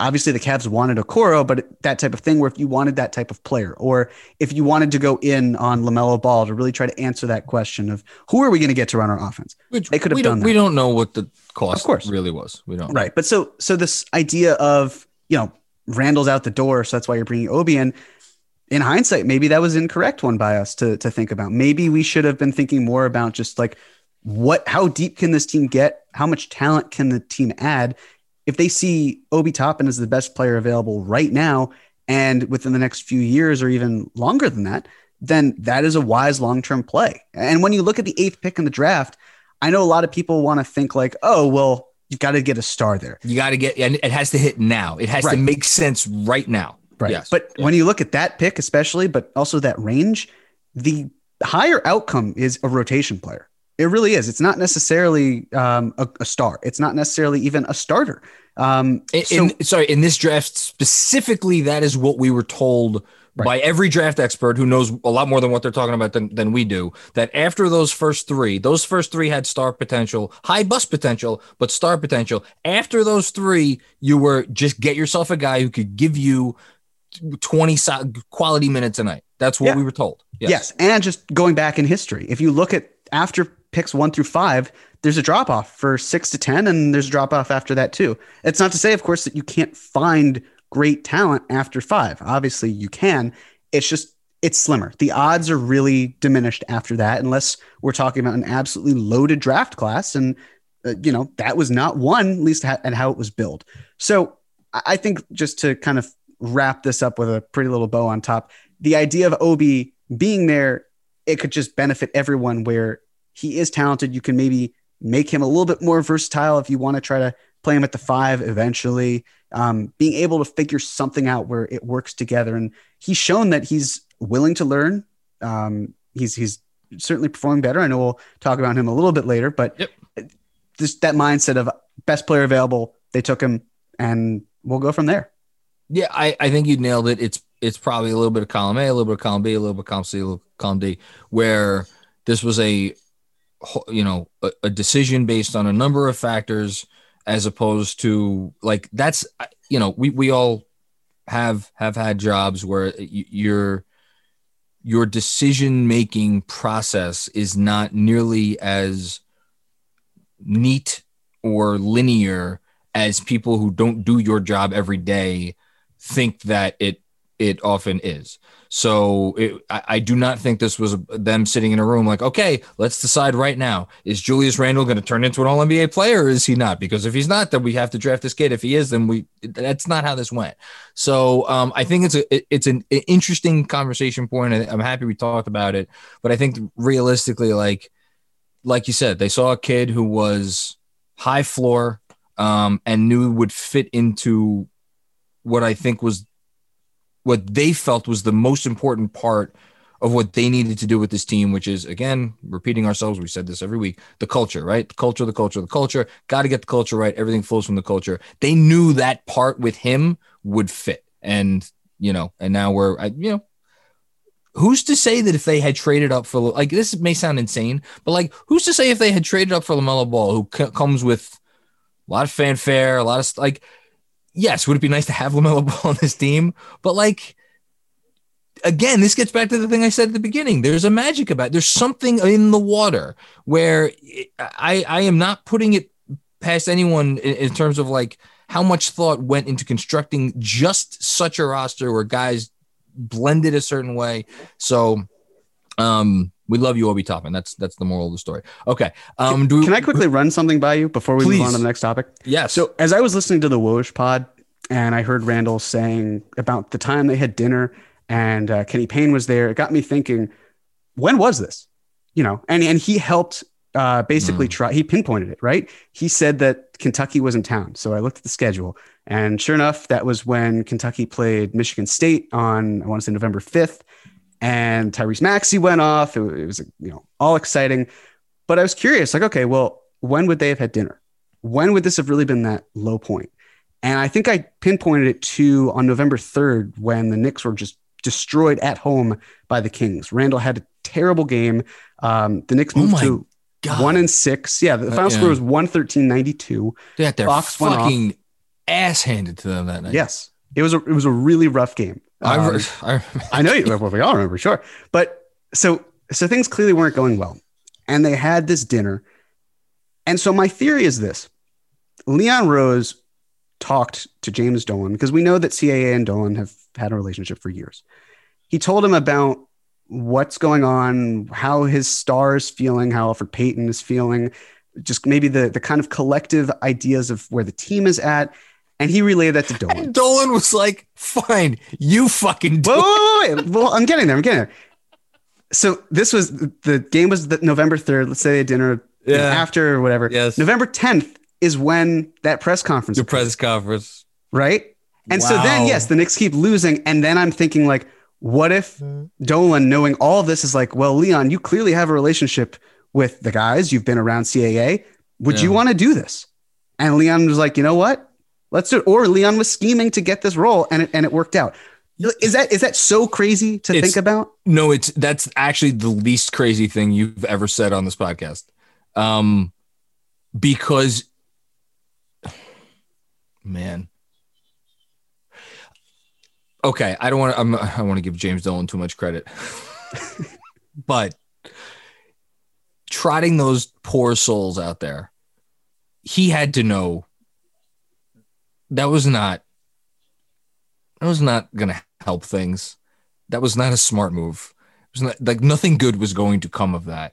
obviously the Cavs wanted Okoro, but that type of thing where if you wanted that type of player, or if you wanted to go in on LaMelo Ball to really try to answer that question of who are we going to get to run our offense? Which they could have done that. We don't know what the cost of course. really was. We don't. Right. But so, so this idea of, you know, Randall's out the door, so that's why you're bringing Obi in. In hindsight, maybe that was an incorrect one by us to to think about. Maybe we should have been thinking more about just like what, how deep can this team get? How much talent can the team add? If they see Obi Toppin as the best player available right now, and within the next few years or even longer than that, then that is a wise long-term play. And when you look at the eighth pick in the draft, I know a lot of people want to think like, oh, well, you've got to get a star there. You got to get, and it has to hit now. It has right. to make sense right now. Right. Yes. But yes. when you look at that pick, especially, but also that range, the higher outcome is a rotation player. It really is. It's not necessarily um, a, a star. It's not necessarily even a starter. Um, in, so, sorry, in this draft specifically, that is what we were told right. by every draft expert who knows a lot more than what they're talking about than, than we do, that after those first three, those first three had star potential, high bust potential, but star potential. After those three, you were just get yourself a guy who could give you twenty quality minutes a night. That's what yeah. we were told. Yes. yes. And just going back in history, if you look at after picks one through five, there's a drop off for six to ten, and there's a drop off after that too. It's not to say, of course, that you can't find great talent after five. Obviously you can. It's just, it's slimmer. The odds are really diminished after that, unless we're talking about an absolutely loaded draft class. And uh, you know, that was not one, at least ha- and how it was built. So I think just to kind of wrap this up with a pretty little bow on top, the idea of Obi being there, it could just benefit everyone where he is talented. You can maybe make him a little bit more versatile if you want to try to play him at the five eventually. Um, being able to figure something out where it works together. And he's shown that he's willing to learn. Um, he's he's certainly performing better. I know we'll talk about him a little bit later, but yep. just that mindset of best player available, they took him, and we'll go from there. Yeah, I, I think you nailed it. It's it's probably a little bit of column A, a little bit of column B, a little bit of column C, a little column D, where this was a you know a, a decision based on a number of factors, as opposed to like that's you know we we all have have had jobs where you, your your decision making process is not nearly as neat or linear as people who don't do your job every day think that it it often is. So it, I, I do not think this was them sitting in a room like, okay, let's decide right now. Is Julius Randle going to turn into an all N B A player, or is he not? Because if he's not, then we have to draft this kid. If he is, then we, that's not how this went. So um, I think it's a, it, it's an interesting conversation point. I'm happy we talked about it, but I think realistically, like, like you said, they saw a kid who was high floor um, and knew would fit into what I think was what they felt was the most important part of what they needed to do with this team, which is, again, repeating ourselves. We said this every week, the culture, right? The culture, the culture, the culture, got to get the culture right. Everything flows from the culture. They knew that part with him would fit. And, you know, and now we're, you know, who's to say that if they had traded up for, like, this may sound insane, but like, who's to say if they had traded up for LaMelo Ball, who c- comes with a lot of fanfare, a lot of like, yes, would it be nice to have LaMelo Ball on this team? But like, again, this gets back to the thing I said at the beginning. There's a magic about it. There's something in the water where I, I am not putting it past anyone in, in terms of like how much thought went into constructing just such a roster where guys blended a certain way. So um, we love you, Obi Toppin. That's that's the moral of the story. Okay. Um, can, do we, can I quickly run something by you before we please. move on to the next topic? Yes. So as I was listening to the Woj pod, and I heard Randall saying about the time they had dinner and uh, Kenny Payne was there, it got me thinking, when was this? You know, and, and he helped uh, basically mm. try, he pinpointed it, right? He said that Kentucky was in town. So I looked at the schedule, and sure enough, that was when Kentucky played Michigan State on, I want to say November fifth, and Tyrese Maxey went off. It, it was, you know, all exciting, but I was curious, like, okay, well, when would they have had dinner? When would this have really been that low point? And I think I pinpointed it to on November third, when the Knicks were just destroyed at home by the Kings. Randall had a terrible game. Um, the Knicks moved oh to God. one and six. Yeah, the final uh, yeah. score was one thirteen ninety-two. They had their Fox fucking ass handed to them that night. Yes, it was a it was a really rough game. Um, re- I, I know you. Well, we all remember, sure. But so so things clearly weren't going well, and they had this dinner. And so my theory is this: Leon Rose talked to James Dolan, because we know that C A A and Dolan have had a relationship for years. He told him about what's going on, how his star is feeling, how Elfrid Payton is feeling, just maybe the the kind of collective ideas of where the team is at. And he relayed that to Dolan. And Dolan was like, fine, you fucking do it. Whoa, wait, wait. Well, I'm getting there. I'm getting there. So this was, the game was the November third. Let's say they had dinner yeah. after or whatever. Yes. November tenth is when that press conference. The press conference. Right? And wow. so then, yes, the Knicks keep losing. And then I'm thinking, like, what if Dolan, knowing all this, is like, well, Leon, you clearly have a relationship with the guys. You've been around C A A. Would yeah. you want to do this? And Leon was like, you know what? Let's do it. Or Leon was scheming to get this role, and it, and it worked out. Is that is that so crazy to it's, think about? No, it's that's actually the least crazy thing you've ever said on this podcast. Um, because, man. Okay, I don't want to I want to give James Dolan too much credit. But trotting those poor souls out there, he had to know That was not that was not going to help things. That was not a smart move. It was not, like, nothing good was going to come of that.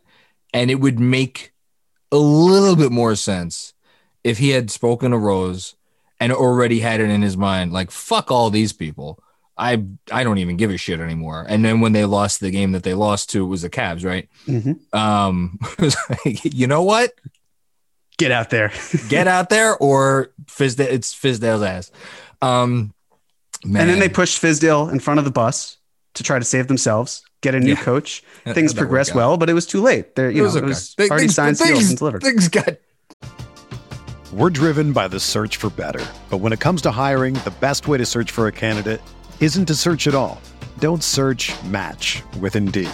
And it would make a little bit more sense if he had spoken to Rose and already had it in his mind, like, fuck all these people. I I don't even give a shit anymore. And then when they lost the game that they lost to, it was the Cavs, right? Mm-hmm. Um, it was like, you know what? Get out there, get out there, or Fizdale, it's Fizdale's ass. Um, man. And then they pushed Fizdale in front of the bus to try to save themselves, get a new yeah. coach. Things progressed well, but it was too late. There, you it know, it was okay. already signed, sealed, and delivered. Things got. We're driven by the search for better, but when it comes to hiring, the best way to search for a candidate isn't to search at all. Don't search, match with Indeed.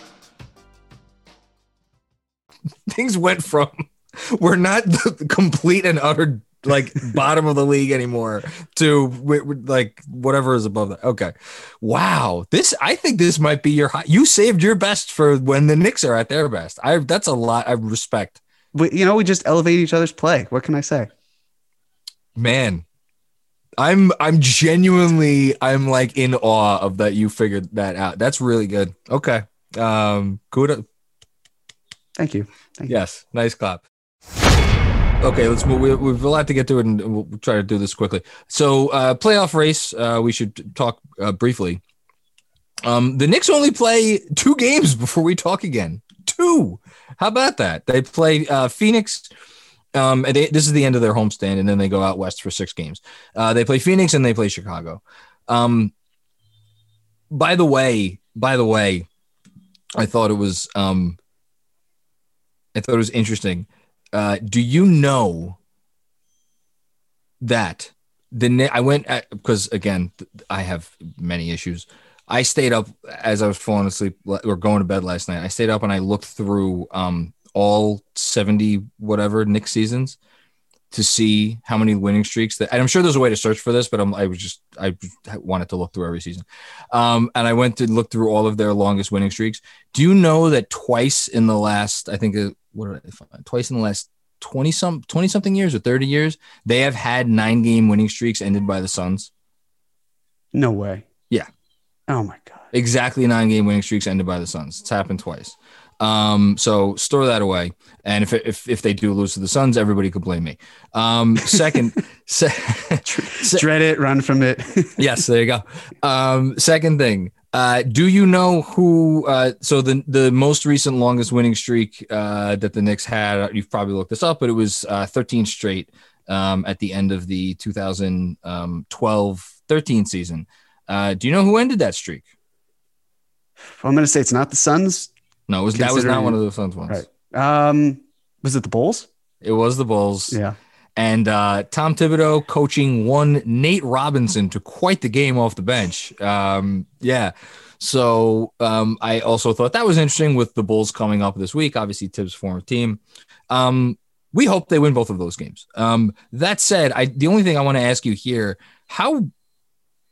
Things went from we're not the complete and utter, like, bottom of the league anymore to we're, we're, like, whatever is above that. Okay. Wow. This, I think this might be your high. You saved your best for when the Knicks are at their best. I, that's a lot. I respect. But, you know, we just elevate each other's play. What can I say? Man, I'm, I'm genuinely, I'm like in awe of that. You figured that out. That's really good. Okay. Um, kudos. Thank you. Thank you. Yes. Nice clap. Okay, let's move. We, we've a lot to get to, and we'll try to do this quickly. So, uh, playoff race, uh, we should talk uh, briefly. Um, the Knicks only play two games before we talk again. Two. How about that? They play uh, Phoenix. Um, and they, this is the end of their homestand, and then they go out west for six games. Uh, they play Phoenix, and they play Chicago. Um, by the way, by the way, I thought it was... Um, I thought it was interesting. Uh, do you know that the I went at, because again, I have many issues. I stayed up as I was falling asleep or going to bed last night. I stayed up and I looked through um, all seventy whatever Knicks seasons to see how many winning streaks that, and I'm sure there's a way to search for this, but I'm, I was just, I wanted to look through every season. Um, and I went to look through all of their longest winning streaks. Do you know that twice in the last, I think, what did I find? Twice in the last twenty some, twenty something years or thirty years, they have had nine game winning streaks ended by the Suns? No way. Yeah. Oh my God. Exactly. Nine game winning streaks ended by the Suns. It's happened twice. Um, so store that away. And if, if, if they do lose to the Suns, everybody could blame me. Um, second, se- dread it, run from it. Yes, there you go. Um, second thing, Uh, do you know who, uh, so the, the most recent longest winning streak uh, that the Knicks had, you've probably looked this up, but it was uh, thirteen straight um, at the end of the two thousand twelve thirteen season. Uh, do you know who ended that streak? Well, I'm going to say it's not the Suns. No, it was, that was not one of the Suns ones. Right. Um, was it the Bulls? It was the Bulls. Yeah. And uh, Tom Thibodeau coaching one Nate Robinson to quite the game off the bench. Um, yeah. So um, I also thought that was interesting with the Bulls coming up this week. Obviously, Tibbs' former team. Um, we hope they win both of those games. Um, that said, I, the only thing I want to ask you here, how –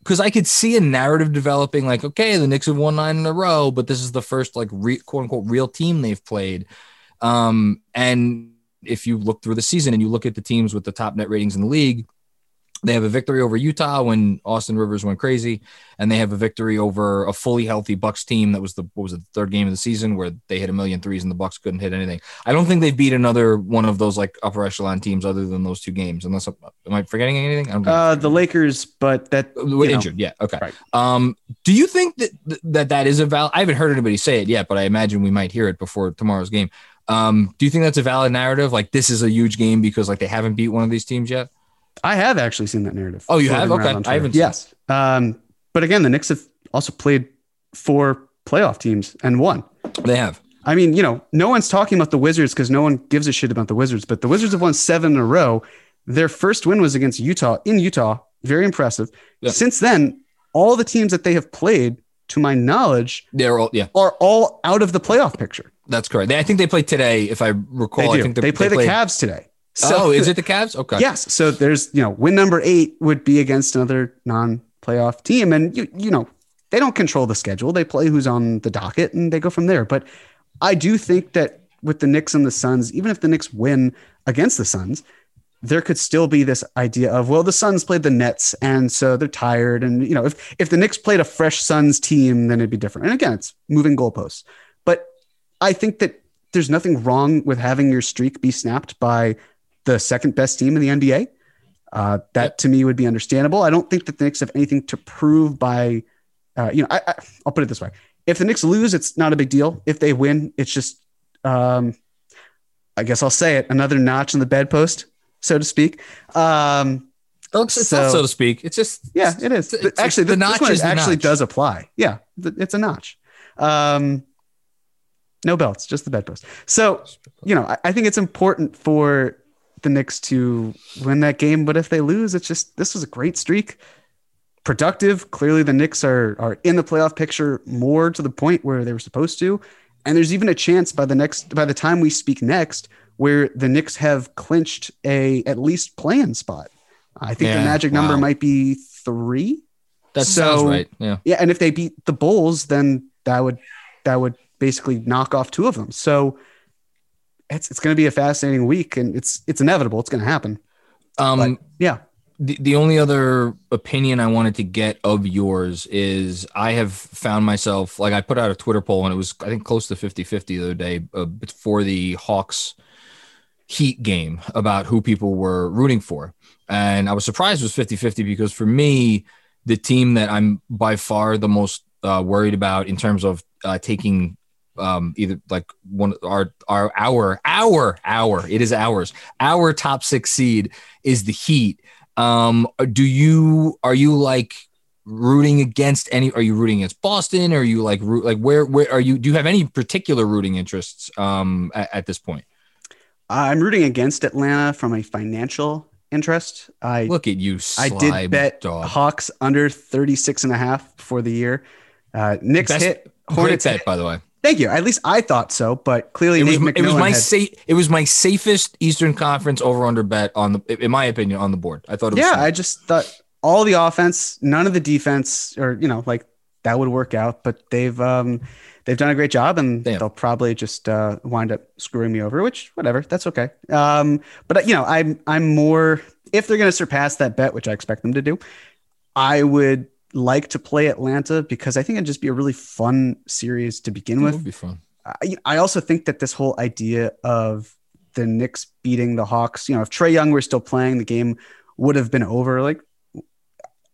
because I could see a narrative developing like, okay, the Knicks have won nine in a row, but this is the first, like, re- quote-unquote real team they've played. Um, and – if you look through the season and you look at the teams with the top net ratings in the league, they have a victory over Utah when Austin Rivers went crazy, and they have a victory over a fully healthy Bucks team. That was the, what was it, the third game of the season where they hit a million threes and the Bucks couldn't hit anything. I don't think they beat another one of those like upper echelon teams other than those two games. Unless I'm, am I forgetting anything? I'm uh, the Lakers, but that injured. Know. Yeah. Okay. Right. Um, do you think that, that that is a valid, I haven't heard anybody say it yet, but I imagine we might hear it before tomorrow's game. Um, do you think that's a valid narrative? Like, this is a huge game because like they haven't beat one of these teams yet. I have actually seen that narrative. Oh, you have? Okay. I haven't. Yes. Um, but again, the Knicks have also played four playoff teams and won. They have. I mean, you know, no one's talking about the Wizards because no one gives a shit about the Wizards, but the Wizards have won seven in a row. Their first win was against Utah in Utah. Very impressive. Yeah. Since then, all the teams that they have played, to my knowledge, they're all, yeah. are all out of the playoff picture. That's correct. They, I think they play today, if I recall. They, I think they play they the play. Cavs today. So, oh, is it the Cavs? Okay. Yes. So there's, you know, win number eight would be against another non-playoff team. And, you you know, they don't control the schedule. They play who's on the docket and they go from there. But I do think that with the Knicks and the Suns, even if the Knicks win against the Suns, there could still be this idea of, well, the Suns played the Nets and so they're tired. And, you know, if, if the Knicks played a fresh Suns team, then it'd be different. And again, it's moving goalposts. But I think that there's nothing wrong with having your streak be snapped by the second best team in the N B A. Uh, that yep. to me would be understandable. I don't think that the Knicks have anything to prove by, uh, you know, I, I, I'll put it this way. If the Knicks lose, it's not a big deal. If they win, it's just, um, I guess I'll say it, another notch in the bedpost, so to speak. Um, it's so, not so to speak. It's just, yeah, it is. It's, it's, actually, the notch is actually notch. does apply. Yeah, it's a notch. Um, No belts, just the bedpost. So, you know, I, I think it's important for the Knicks to win that game. But if they lose, it's just, this was a great streak. Productive. Clearly the Knicks are are in the playoff picture more to the point where they were supposed to. And there's even a chance by the next, by the time we speak next, where the Knicks have clinched a at least play-in spot. I think yeah, the magic wow. number might be three. That so, sounds right. Yeah. Yeah. And if they beat the Bulls, then that would, that would, basically knock off two of them. So it's it's going to be a fascinating week, and it's it's inevitable. It's going to happen. Um, but, yeah. The, the only other opinion I wanted to get of yours is I have found myself, like I put out a Twitter poll, and it was, I think, close to fifty-fifty the other day uh, before the Hawks Heat game about who people were rooting for. And I was surprised it was fifty-fifty because for me, the team that I'm by far the most uh, worried about in terms of uh, taking Um, either like one our our our our our it is ours our top six seed is the Heat. Um, do you are you like rooting against any? Are you rooting against Boston? Or are you like root, like where where are you? Do you have any particular rooting interests um, at, at this point? I'm rooting against Atlanta from a financial interest. I look at you. Sly I did bet dog. Hawks under thirty-six and a half before the year. Uh, Knicks Best, hit Hornets hit. By the way. Thank you. At least I thought so, but clearly it was, Nate McMillan it was my had, safe. It was my safest Eastern Conference over under bet on the, in my opinion, on the board. I thought it was yeah. Safe. I just thought all the offense, none of the defense, or you know, like that would work out. But they've um, they've done a great job, and Damn. they'll probably just uh, wind up screwing me over. Which, whatever, that's okay. Um, but you know, I'm I'm more if they're going to surpass that bet, which I expect them to do. I would. Like to play Atlanta because I think it'd just be a really fun series to begin it with. Would be fun. I, I also think that this whole idea of the Knicks beating the Hawks, you know, if Trae Young were still playing, the game would have been over. Like,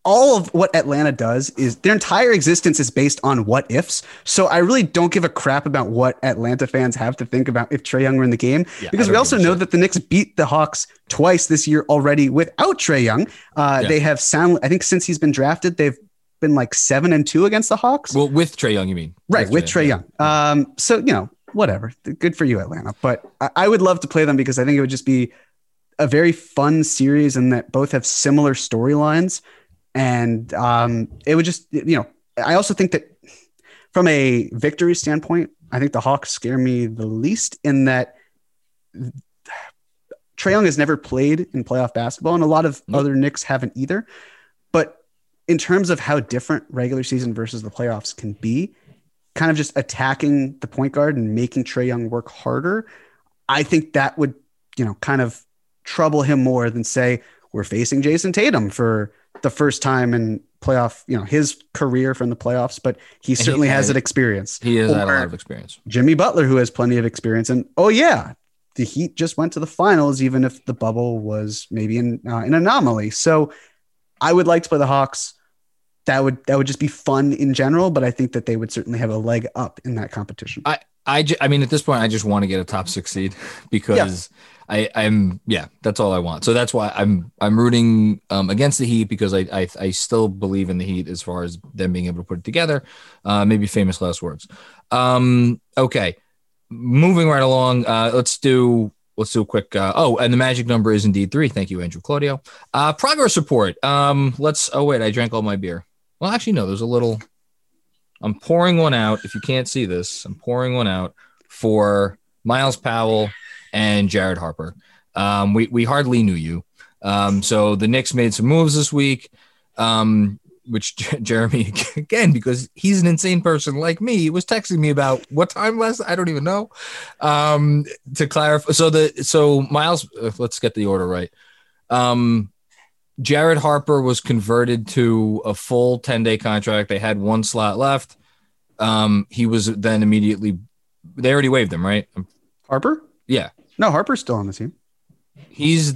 all of what Atlanta does is their entire existence is based on what ifs. So I really don't give a crap about what Atlanta fans have to think about if Trae Young were in the game, yeah, because we also know shit. that the Knicks beat the Hawks twice this year already without Trae Young. Uh, yeah. They have sound, I think since he's been drafted, they've been like seven and two against the Hawks. Well, with Trae Young, you mean? Right. With, with Trae Young. Yeah. Um, so, you know, whatever. Good for you, Atlanta. But I, I would love to play them because I think it would just be a very fun series and that both have similar storylines. And um, it would just, you know, I also think that from a victory standpoint, I think the Hawks scare me the least in that Trae Young has never played in playoff basketball and a lot of mm-hmm. other Knicks haven't either. But in terms of how different regular season versus the playoffs can be, kind of just attacking the point guard and making Trae Young work harder, I think that would, you know, kind of trouble him more than say, we're facing Jason Tatum for the first time in playoff, you know, his career from the playoffs, but he and certainly he, has an experience. He has had a lot of experience. Jimmy Butler, who has plenty of experience. And, oh yeah, the Heat just went to the finals, even if the bubble was maybe an, uh, an anomaly. So I would like to play the Hawks. That would, that would just be fun in general, but I think that they would certainly have a leg up in that competition. I, I, j- I mean, at this point, I just want to get a top six seed because yeah. I, I'm, yeah, that's all I want. So that's why I'm, I'm rooting um, against the Heat because I, I, I still believe in the Heat as far as them being able to put it together. Uh, maybe famous last words. Um, okay, moving right along. Uh, let's do, let's do a quick. Uh, oh, and the magic number is indeed three. Thank you, Andrew Claudio. Uh, progress report. Um, let's. Oh wait, I drank all my beer. Well, actually, no. There's a little. I'm pouring one out. If you can't see this, I'm pouring one out for Miles Powell and Jared Harper. Um, we, we hardly knew you. Um, so the Knicks made some moves this week, um, which J- Jeremy, again, because he's an insane person like me, was texting me about what time last, I don't even know, um, to clarify. So the, so Miles, let's get the order right. Um, Jared Harper was converted to a full ten day contract. They had one slot left. Um, he was then immediately, they already waived him, right? Harper? Yeah. No, Harper's still on the team. He's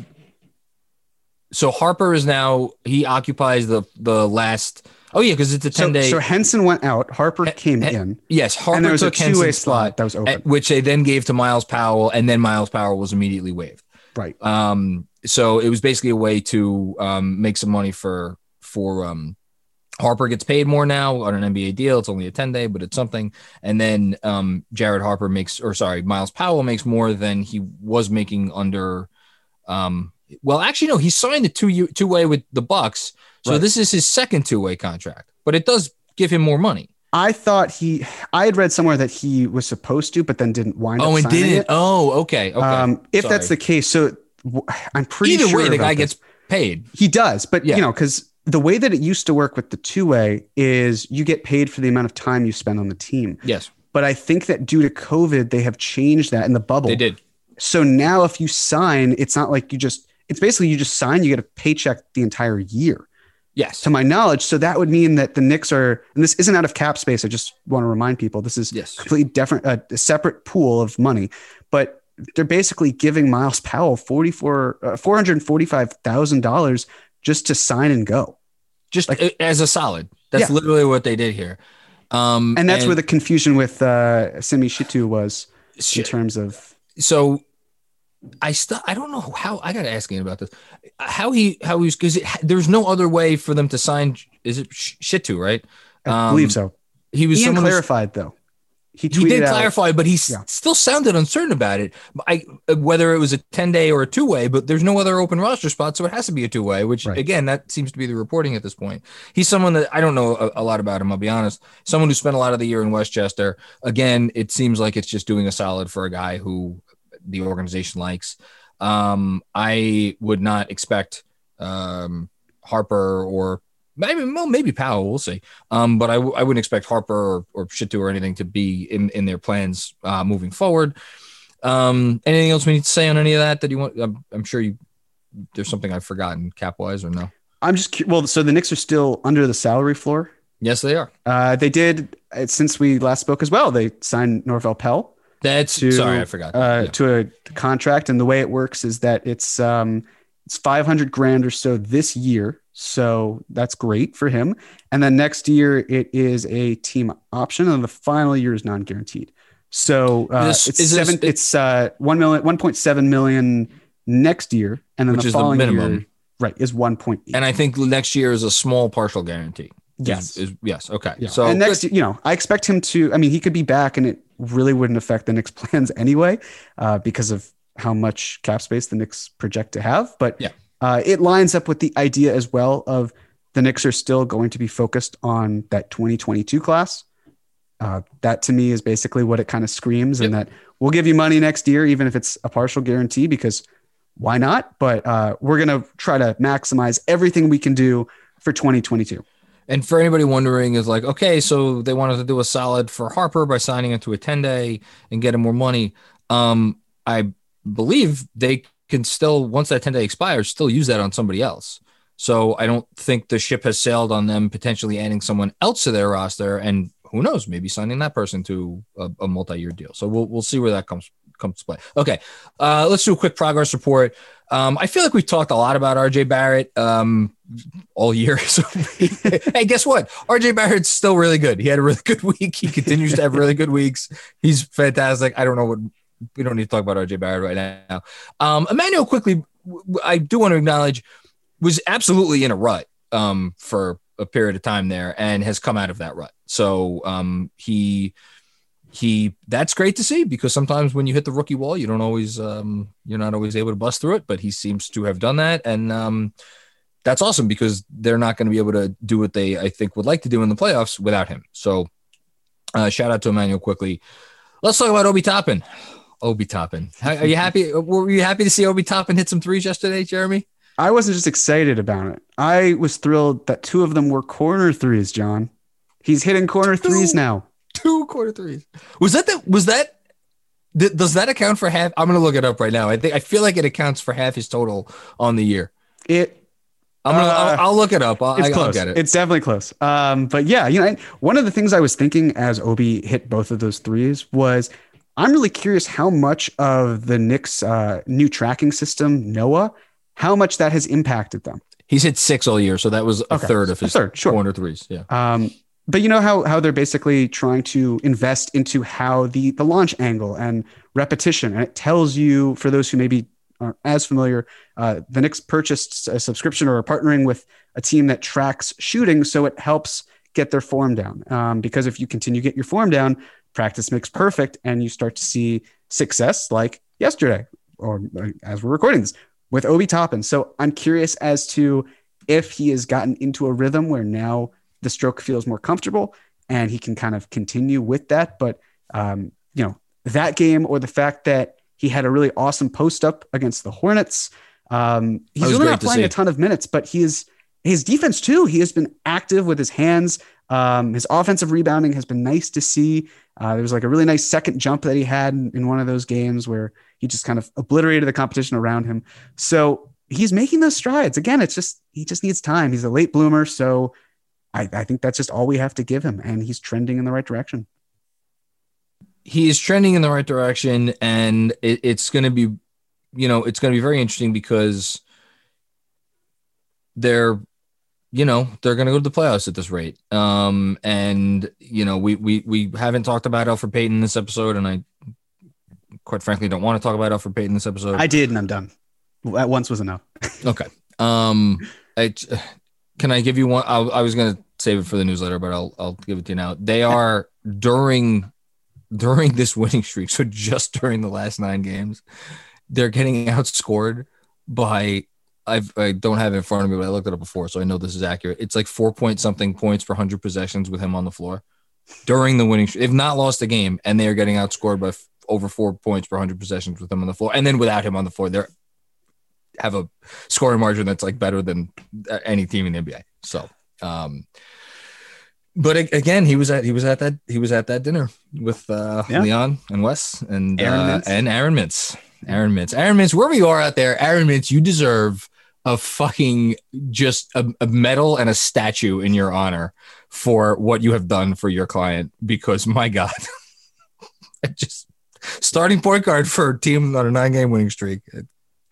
so Harper is now he occupies the the last. Oh yeah, because it's a ten so, day. So Henson went out. Harper H- came H- in. Yes, Harper and there was took a two way slot that was open, at, which they then gave to Miles Powell, and then Miles Powell was immediately waived. Right. Um. So it was basically a way to um make some money for for um Harper gets paid more now on an N B A deal. It's only a ten day, but it's something. And then um, Jared Harper makes, or sorry, Miles Powell makes more than he was making under. Um, well, actually, no, he signed the two two way with the Bucks. So right. This is his second two way contract, but it does give him more money. I thought he, I had read somewhere that he was supposed to, but then didn't wind oh, up signing didn't. it. Oh, and didn't. Oh, okay. okay. Um, if sorry. that's the case. So I'm pretty Either sure. Either way, the guy this. gets paid. He does, but yeah. you know, because the way that it used to work with the two-way is you get paid for the amount of time you spend on the team. Yes. But I think that due to COVID, they have changed that in the bubble. They did. So now if you sign, it's not like you just, it's basically you just sign, you get a paycheck the entire year. Yes. To my knowledge. So that would mean that the Knicks are, and this isn't out of cap space. I just want to remind people, this is yes. completely different, uh, a separate pool of money, but they're basically giving Miles Powell four hundred forty-five thousand dollars just to sign and go. Just like, as a solid. That's yeah. literally what they did here. Um, and that's and, where the confusion with uh, Semi Shitu was shit. in terms of. So I still, I don't know how I got to ask him about this, how he, how he's because there's no other way for them to sign. Is it Shitu, right? Um, I believe so. He was Ian clarified though. He, tweeted he did out, clarify, but he yeah. still sounded uncertain about it. I, whether it was a ten-day or a two-way, but there's no other open roster spot, so it has to be a two-way, which, right. again, that seems to be the reporting at this point. He's someone that I don't know a, a lot about him, I'll be honest. Someone who spent a lot of the year in Westchester. Again, it seems like it's just doing a solid for a guy who the organization likes. Um, I would not expect um, Harper or Maybe, well, maybe Powell, we'll see. Um, but I, w- I wouldn't expect Harper or, or Shitu or anything to be in, in their plans uh, moving forward. Um, anything else we need to say on any of that that you want? I'm, I'm sure you there's something I've forgotten cap-wise or no? I'm just – well, so the Knicks are still under the salary floor. Yes, they are. Uh, they did – since we last spoke as well, they signed Norvell Pell. That's – sorry, I forgot. That. Uh, yeah. To a contract, and the way it works is that it's um, – It's five hundred grand or so this year. So that's great for him. And then next year it is a team option, and the final year is non-guaranteed. So uh, this, it's is seven, this, it's uh, one million, one point seven million next year. And then which the is following the minimum. Year, right, is one point eight. And I think next year is a small partial guarantee. Yes. Is, is, yes. Okay. Yeah. So and next, you know, I expect him to, I mean, he could be back and it really wouldn't affect the Knicks' plans anyway, uh, because of how much cap space the Knicks project to have. But yeah, uh, it lines up with the idea as well of the Knicks are still going to be focused on that twenty twenty-two class. Uh, that to me is basically what it kind of screams, and yep, that we'll give you money next year, even if it's a partial guarantee, because why not? But uh, we're going to try to maximize everything we can do for twenty twenty-two. And for anybody wondering is like, okay, so they wanted to do a solid for Harper by signing him to a ten day and getting more money. Um, I believe they can still, once that ten day expires, still use that on somebody else. So I don't think the ship has sailed on them potentially adding someone else to their roster, and who knows, maybe signing that person to a, a multi-year deal. So we'll we'll see where that comes comes to play. Okay, uh, let's do a quick progress report. Um, I feel like we've talked a lot about R J Barrett um, all year. So hey, guess what? R J Barrett's still really good. He had a really good week. He continues to have really good weeks. He's fantastic. I don't know what – we don't need to talk about R J Barrett right now. Um, Emmanuel quickly, I do want to acknowledge, was absolutely in a rut um, for a period of time there and has come out of that rut. So um, he he that's great to see, because sometimes when you hit the rookie wall, you don't always um, you're not always able to bust through it. But he seems to have done that, and um, that's awesome, because they're not going to be able to do what they I think would like to do in the playoffs without him. So uh, shout out to Emmanuel quickly. Let's talk about Obi Toppin. Obi Toppin, are you happy? Were you happy to see Obi Toppin hit some threes yesterday, Jeremy? I wasn't just excited about it. I was thrilled that two of them were corner threes, John. He's hitting corner two, threes now. Two corner threes. Was that the, was that, th- does that account for half? I'm going to look it up right now. I think, I feel like it accounts for half his total on the year. It, I'm going to, uh, I'll, I'll look it up. I'll, it's I, close. I'll get it. It's definitely close. Um, but yeah, you know, one of the things I was thinking as Obi hit both of those threes was, I'm really curious how much of the Knicks' uh, new tracking system, Noah, how much that has impacted them. He's hit six all year. So that was a okay. third of his a third, sure. corner threes. Yeah. Um, But you know how how they're basically trying to invest into how the, the launch angle and repetition, and it tells you, for those who maybe aren't as familiar, uh, the Knicks purchased a subscription or are partnering with a team that tracks shooting, so it helps get their form down. Um, because if you continue to get your form down, practice makes perfect, and you start to see success like yesterday, or as we're recording this, with Obi Toppin. So I'm curious as to if he has gotten into a rhythm where now the stroke feels more comfortable and he can kind of continue with that. But, um, you know, that game, or the fact that he had a really awesome post up against the Hornets. Um, he's really not playing a ton of minutes, but he is, his defense too. He has been active with his hands. Um, his offensive rebounding has been nice to see. Uh, there was like a really nice second jump that he had in, in one of those games where he just kind of obliterated the competition around him. So he's making those strides again. It's just, he just needs time. He's a late bloomer. So I, I think that's just all we have to give him, and he's trending in the right direction. He is trending in the right direction, and it, it's going to be, you know, it's going to be very interesting, because they're, you know, they're going to go to the playoffs at this rate. Um, and you know, we we we haven't talked about Elfrid Payton in this episode, and I, quite frankly, don't want to talk about Elfrid Payton in this episode. I did, and I'm done. That once was enough. Okay. Um, I. Can I give you one? I, I was going to save it for the newsletter, but I'll I'll give it to you now. They are during during this winning streak, so just during the last nine games, they're getting outscored by, I've, I don't have it in front of me, but I looked it up before, so I know this is accurate. It's like four point something points per one hundred possessions with him on the floor during the winning streak. They've not lost a game, and they are getting outscored by f- over four points per one hundred possessions with him on the floor. And then without him on the floor, they're have a scoring margin that's like better than any team in the N B A. So, um, but again, he was at, he was at that, he was at that dinner with uh, yeah. Leon and Wes and, Aaron uh, Mintz. and Aaron Mintz, Aaron Mintz, Aaron Mintz, wherever you are out there, Aaron Mintz, you deserve a fucking, just a, a medal and a statue in your honor for what you have done for your client, because my God, I just starting point guard for a team on a nine game winning streak. It,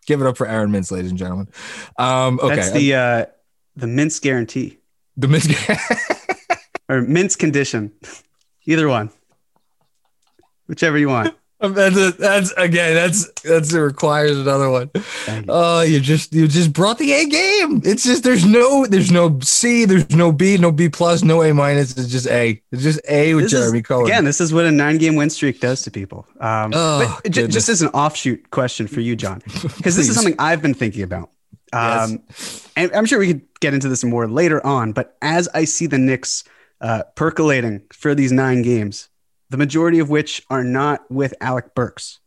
Give it up for Aaron Mintz, ladies and gentlemen. Um, okay. That's the uh, the Mintz guarantee. The Mintz gu- or Mintz condition. Either one. Whichever you want. That's, a, that's again. That's that's it requires another one. Oh, uh, you just you just brought the A game. It's just there's no there's no C, there's no B, no B plus, no A minus. It's just A. It's just A with this Jeremy is, Cohen. Again, this is what a nine game win streak does to people. Um, oh, but j- just as an offshoot question for you, John, because this is something I've been thinking about. Um, yes. And I'm sure we could get into this more later on. But as I see the Knicks uh, percolating for these nine games, the majority of which are not with Alec Burks.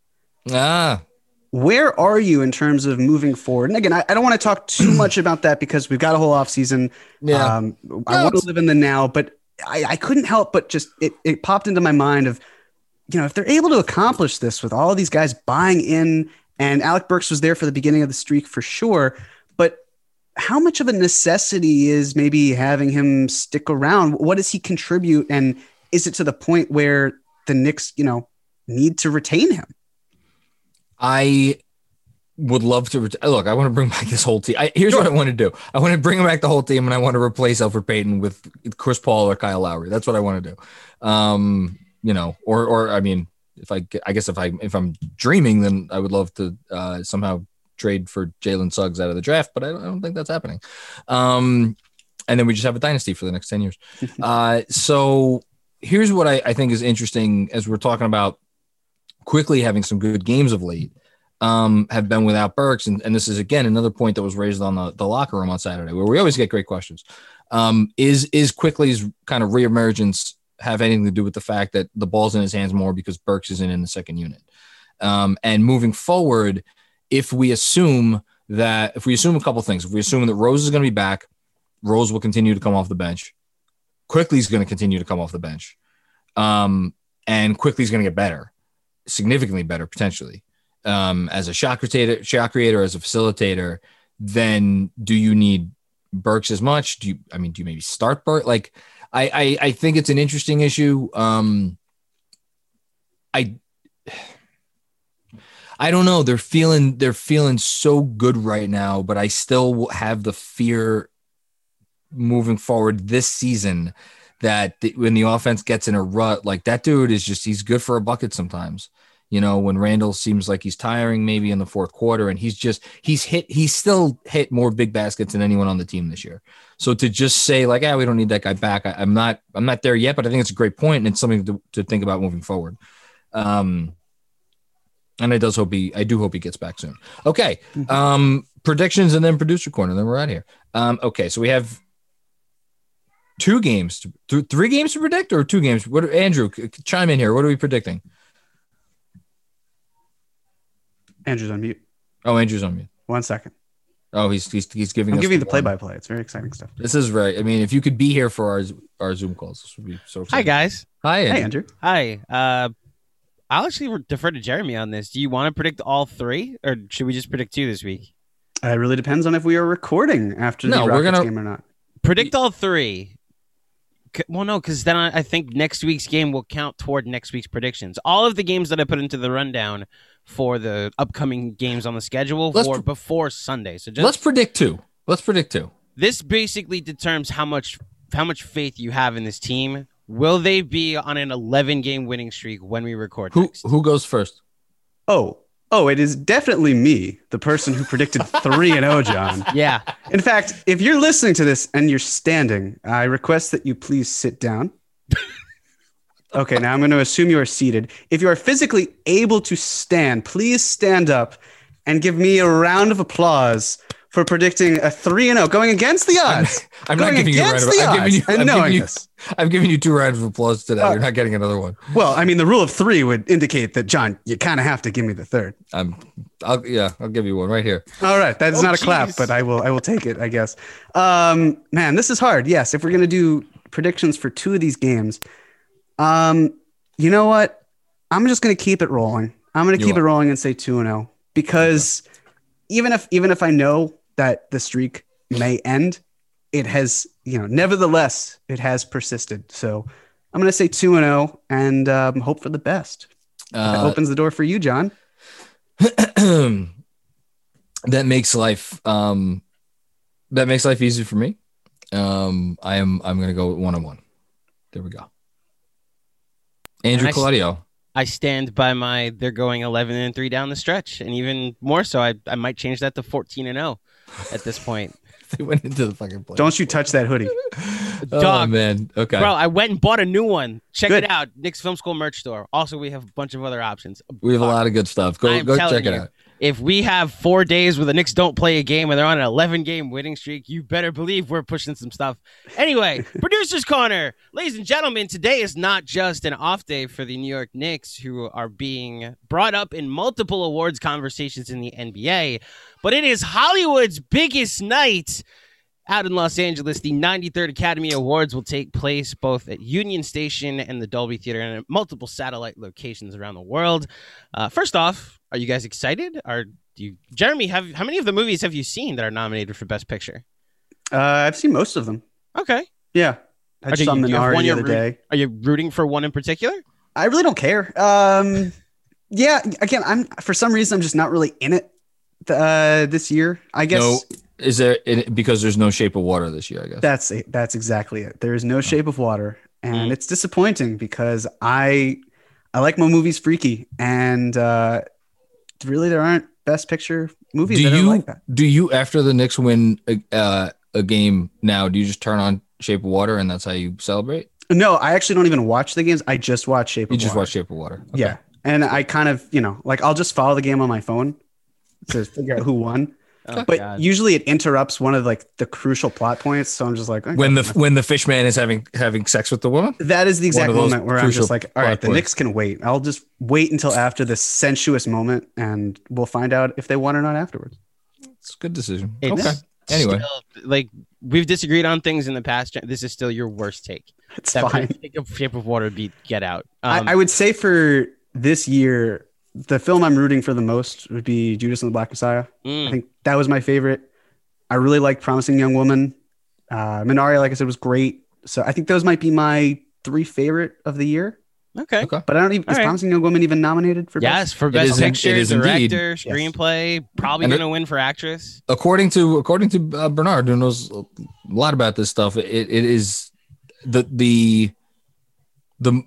Ah. Where are you in terms of moving forward? And again, I, I don't want to talk too much about that because we've got a whole offseason. Yeah. Um, no, I want to live in the now, but I, I couldn't help but just, it, it popped into my mind of, you know, if they're able to accomplish this with all of these guys buying in, and Alec Burks was there for the beginning of the streak for sure, but how much of a necessity is maybe having him stick around? What does he contribute? And is it to the point where the Knicks, you know, need to retain him? I would love to ret- look. I want to bring back this whole team. I, here's sure. what I want to do. I want to bring back the whole team, and I want to replace Elfrid Payton with Chris Paul or Kyle Lowry. That's what I want to do. Um, you know, or or I mean, if I, I guess if I if I'm dreaming, then I would love to uh, somehow trade for Jalen Suggs out of the draft, but I don't, I don't think that's happening. Um, and then we just have a dynasty for the next ten years. Uh, so. Here's what I, I think is interesting as we're talking about quickly having some good games of late um, have been without Burks. And, and this is, again, another point that was raised on the, the locker room on Saturday where we always get great questions. Um, is is Quickley's kind of reemergence have anything to do with the fact that the ball's in his hands more because Burks isn't in the second unit? Um, and moving forward, if we assume that – if we assume a couple things, if we assume that Rose is going to be back, Rose will continue to come off the bench. Quickley's going to continue to come off the bench, um, and Quickley's going to get better, significantly better potentially, um, as a shot creator, shot creator, as a facilitator. Then do you need Burks as much? Do you? I mean, do you maybe start Burks? Like, I, I, I think it's an interesting issue. Um, I, I don't know. They're feeling they're feeling so good right now, but I still have the fear moving forward this season that the, when the offense gets in a rut, like that dude is just, he's good for a bucket sometimes, you know, when Randall seems like he's tiring maybe in the fourth quarter and he's just, he's hit, he's still hit more big baskets than anyone on the team this year. So to just say like, ah, we don't need that guy back. I, I'm not, I'm not there yet, but I think it's a great point and it's something to, to think about moving forward. Um, and I does hope he, I do hope he gets back soon. Okay. Um, predictions and then producer corner, then we're out here. Um, okay. So we have Two games, th- three games to predict, or two games? What, Andrew, chime in here. What are we predicting? Andrew's on mute. Oh, Andrew's on mute. One second. Oh, he's he's, he's giving. I'm us giving the play by play. It's very exciting stuff. This is right. I mean, if you could be here for our our Zoom calls, this would be so exciting. Hi guys. Hi Andrew. Hi. Andrew. Hi. Uh, I'll actually defer to Jeremy on this. Do you want to predict all three, or should we just predict two this week? Uh, it really depends on if we are recording after the no, Rockets we're gonna game or not. Predict all three. Well, no, because then I think next week's game will count toward next week's predictions. All of the games that I put into the rundown for the upcoming games on the schedule let's for pre- before Sunday. So just, let's predict two. Let's predict two. This basically determines how much how much faith you have in this team. Will they be on an eleven game winning streak when we record? Who next? Who goes first? Oh. Oh, it is definitely me, the person who predicted three and oh, John. Yeah. In fact, if you're listening to this and you're standing, I request that you please sit down. Okay, now I'm going to assume you are seated. If you are physically able to stand, please stand up and give me a round of applause for predicting a three and oh, going against the odds. I'm, I'm going not giving you a round of applause. I'm giving you, I'm giving you, I'm giving you two rounds of applause today. Uh, You're not getting another one. Well, I mean, the rule of three would indicate that, John, you kind of have to give me the third. I'm, I'll, yeah, I'll give you one right here. All right. That is oh, not geez. a clap, but I will I will take it, I guess. Um, man, this is hard. Yes, if we're going to do predictions for two of these games, um, you know what? I'm just going to keep it rolling. I'm going to keep are. it rolling and say two and oh because yeah. even if even if I know that the streak may end, it has, you know, nevertheless, it has persisted. So I'm going to say two and oh and um, hope for the best. Uh, that opens the door for you, John. that makes life um, that makes life easy for me. Um, I am I'm gonna go one on one. There we go. Andrew and Claudio. I, st- I stand by my. They're going eleven and three down the stretch, and even more so, I I might change that to fourteen and zero at this point. They went into the fucking place. Don't you touch that hoodie. Dog, oh, man. Okay. Bro, I went and bought a new one. Check good. it out. Nick's Film School merch store. Also, we have a bunch of other options. We have uh, a lot of good stuff. Go, go check you, it out. If we have four days where the Knicks don't play a game and they're on an eleven-game winning streak, you better believe we're pushing some stuff. Anyway, Producer's Corner. Ladies and gentlemen, today is not just an off day for the New York Knicks, who are being brought up in multiple awards conversations in the N B A, but it is Hollywood's biggest night. Out in Los Angeles, the ninety-third Academy Awards will take place both at Union Station and the Dolby Theater and at multiple satellite locations around the world. Uh, first off, are you guys excited? Are you, Jeremy, have how many of the movies have you seen that are nominated for Best Picture? Uh, I've seen most of them. Okay. Yeah. I saw Minari the other day. Are you rooting for one in particular? I really don't care. Um, yeah. Again, I'm for some reason, I'm just not really in it uh, this year, I guess. No. Is there because there's no Shape of Water this year? I guess that's it. That's exactly it. There is no Shape of Water, and mm-hmm. it's disappointing because I I like my movies freaky, and uh, really there aren't Best Picture movies. Do that you are like that. Do you after the Knicks win a, uh, a game now? Do you just turn on Shape of Water and that's how you celebrate? No, I actually don't even watch the games. I just watch Shape. You of just Water. watch Shape of Water. Okay. Yeah, and I kind of you know like I'll just follow the game on my phone to figure out who won. Oh, but God. Usually it interrupts one of like the crucial plot points, so I'm just like okay, when the when the fish man is having having sex with the woman. That is the exact moment where I'm just like, all right, the points. Knicks can wait. I'll just wait until after this sensuous moment, and we'll find out if they won or not afterwards. It's a good decision. It's okay. Anyway, still, like we've disagreed on things in the past. This is still your worst take. It's that fine. Take a Shape of Water beat Get Out. Um, I, I would say for this year. The film I'm rooting for the most would be Judas and the Black Messiah. Mm. I think that was my favorite. I really liked Promising Young Woman. Uh, Minari, like I said, was great. So I think those might be my three favorite of the year. Okay. okay. But I don't even, All is right. Promising Young Woman even nominated for yes, best? Yes, for Best Picture, Director, yes. Screenplay, probably going to win for Actress. According to according to uh, Bernard, who knows a lot about this stuff, it, it is the the the...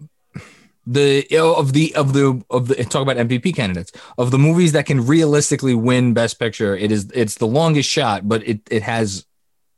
The of the of the of the talk about M V P candidates of the movies that can realistically win Best Picture. It is it's the longest shot, but it it has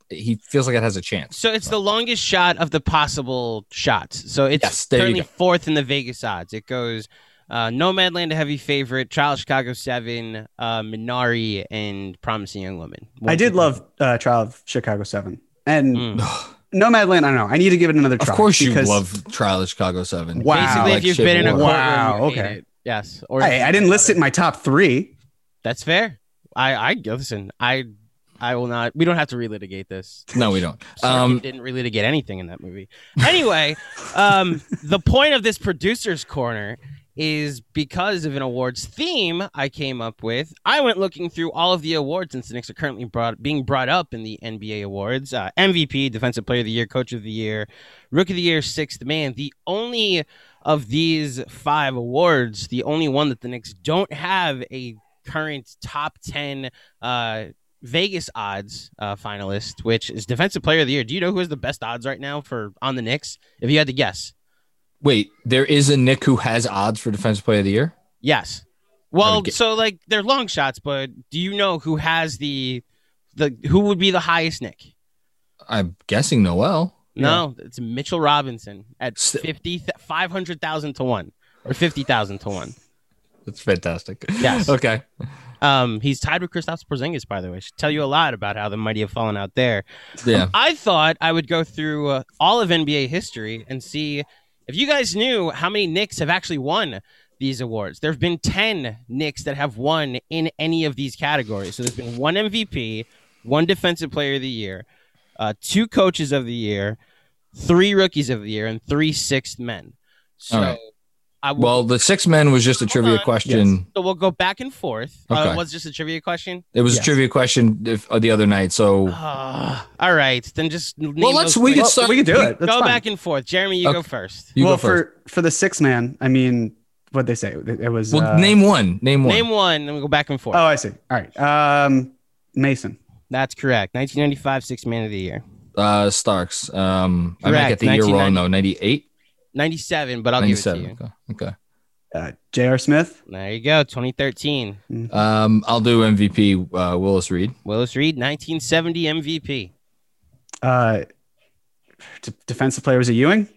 he feels like it has a chance. So it's so. the longest shot of the possible shots. So it's yes, currently fourth in the Vegas odds. It goes uh, Nomadland, a heavy favorite, Trial of Chicago Seven, uh, Minari, and Promising Young Woman. One I did love uh, Trial of Chicago Seven and. Mm. Nomadland, I don't know. I need to give it another try. Of course you because... love Trial of Chicago seven. Wow. Basically, like if you've been in a courtroom, wow. okay. It. Yes. Or I, I didn't list it in my top three. That's fair. I, I listen, I I will not. We don't have to relitigate this. No, we don't. Um, didn't relitigate anything in that movie. Anyway, um, the point of this Producer's Corner is because of an awards theme I came up with. I went looking through all of the awards since the Knicks are currently brought, being brought up in the N B A awards. Uh, M V P, Defensive Player of the Year, Coach of the Year, Rookie of the Year, Sixth Man. The only of these five awards, the only one that the Knicks don't have a current top ten uh, Vegas odds uh, finalist, which is Defensive Player of the Year. Do you know who has the best odds right now for on the Knicks? If you had to guess. Wait, there is a Nick who has odds for Defensive Player of the Year? Yes. Well, get- so like they're long shots, but do you know who has the the who would be the highest Nick? I'm guessing Noel. No, yeah. It's Mitchell Robinson at fifty five hundred thousand to one or fifty thousand to one. That's fantastic. Yes. Okay. Um, he's tied with Kristaps Porzingis, by the way. Should tell you a lot about how the mighty have fallen out there. Yeah. Um, I thought I would go through uh, all of N B A history and see. If you guys knew how many Knicks have actually won these awards, there have been ten Knicks that have won in any of these categories. So there's been one M V P, one Defensive Player of the Year, uh, two Coaches of the Year, three Rookies of the Year, and three Sixth Men. So, all right. I w- well, the Sixth Men was just a trivia on. question. Yes. So we'll go back and forth. Okay. Uh, it was just a trivia question? It was yes. a trivia question if, uh, the other night. So, uh, all right, then just name well, let's we can start. Well, we can do it. That's go fine. Back and forth. Jeremy, you okay. go first. You well, go first. for for the Sixth Man, I mean, what they say. It was well, uh, name one. Name one. Name one. Then we go back and forth. Oh, I see. All right. Um, Mason. That's correct. nineteen ninety-five, Sixth Man of the Year. Uh, Starks. Um, correct. I might get the year wrong though. ninety-eight. ninety-seven, but I'll ninety-seven. Give it to you. Okay. Okay. Uh, J R. Smith. There you go. twenty thirteen. Mm-hmm. Um, I'll do M V P. Uh, Willis Reed. Willis Reed. nineteen seventy M V P. Uh, d- defensive player was it Ewing?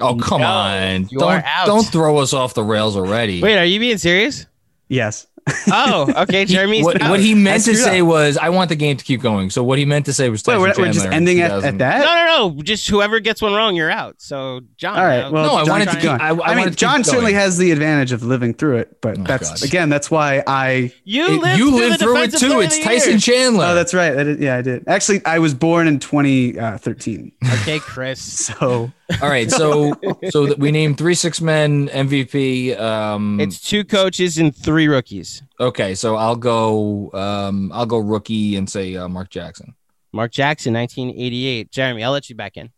Oh come no, on! Don't don't throw us off the rails already. Wait, are you being serious? Yes. Oh, okay. Jeremy. what, what he meant That's to say up. was, I want the game to keep going. So what he meant to say was, Wait, we're, we're just ending at, at that. No, no, no. Just whoever gets one wrong, you're out. So John. All right. Well, no, I John wanted to keep, I, I, I mean, John going. certainly has the advantage of living through it, but oh, that's gosh. again, that's why I. You it, lived you through, lived through it too. It's Tyson Chandler. Oh, that's right. I did, yeah, I did. Actually, I was born in twenty thirteen. Okay, Chris. So. All right, so so that we named three six men M V P. Um, it's two coaches and three rookies. Okay, so I'll go. Um, I'll go rookie and say uh, Mark Jackson. Mark Jackson, nineteen eighty-eight. Jeremy, I'll let you back in.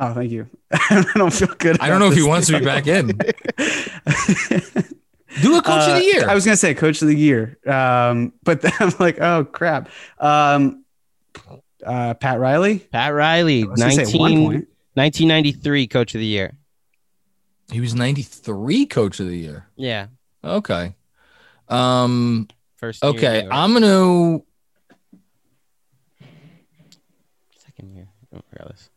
Oh, thank you. I don't feel good. I don't know if he wants to be back in. Do a coach uh, of the year. I was gonna say coach of the year, um, but then I'm like, oh crap. Um, uh, Pat Riley. Pat Riley, nineteen. nineteen- nineteen ninety-three Coach of the Year. He was ninety-three Coach of the Year. Yeah. Okay. Um, First. Year okay, year. I'm gonna second year. Oh, regardless.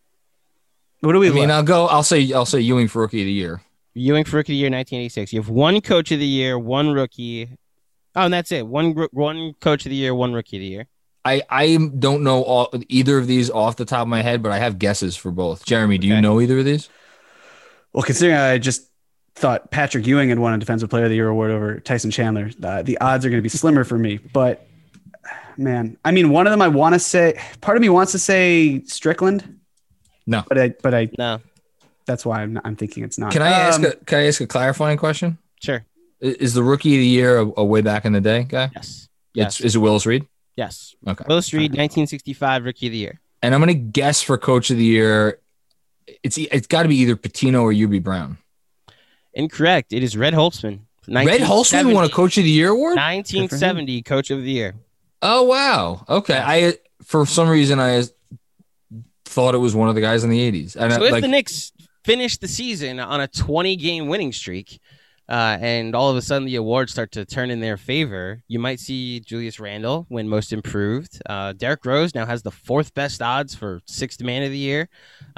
What do we? I left? mean, I'll go. I'll say. I'll say Ewing for Rookie of the Year. Ewing for Rookie of the Year, nineteen eighty-six. You have one Coach of the Year, one Rookie. Oh, and that's it. One one Coach of the Year, one Rookie of the Year. I, I don't know all, either of these off the top of my head, but I have guesses for both. Jeremy, do okay. you know either of these? Well, considering I just thought Patrick Ewing had won a Defensive Player of the Year award over Tyson Chandler, uh, the odds are going to be slimmer for me. But, man, I mean, one of them I want to say – part of me wants to say Strickland. No. But I – but I no. That's why I'm, not, I'm thinking it's not. Can I, um, ask a, can I ask a clarifying question? Sure. Is the Rookie of the Year a, a way back in the day guy? Yes. It's, yes. Is it Willis Reed? Yes. Okay. Willis Reed, nineteen sixty-five Rookie of the Year. And I'm going to guess for Coach of the Year, it's it's got to be either Pitino or U B Brown. Incorrect. It is Red Holtzman. Red Holtzman won a Coach of the Year award? nineteen seventy Coach of the Year. Oh, wow. Okay. I For some reason, I thought it was one of the guys in the eighties. And so I, if like, the Knicks finished the season on a twenty-game winning streak, Uh, and all of a sudden the awards start to turn in their favor, you might see Julius Randle win Most Improved. Uh, Derrick Rose now has the fourth best odds for Sixth Man of the Year.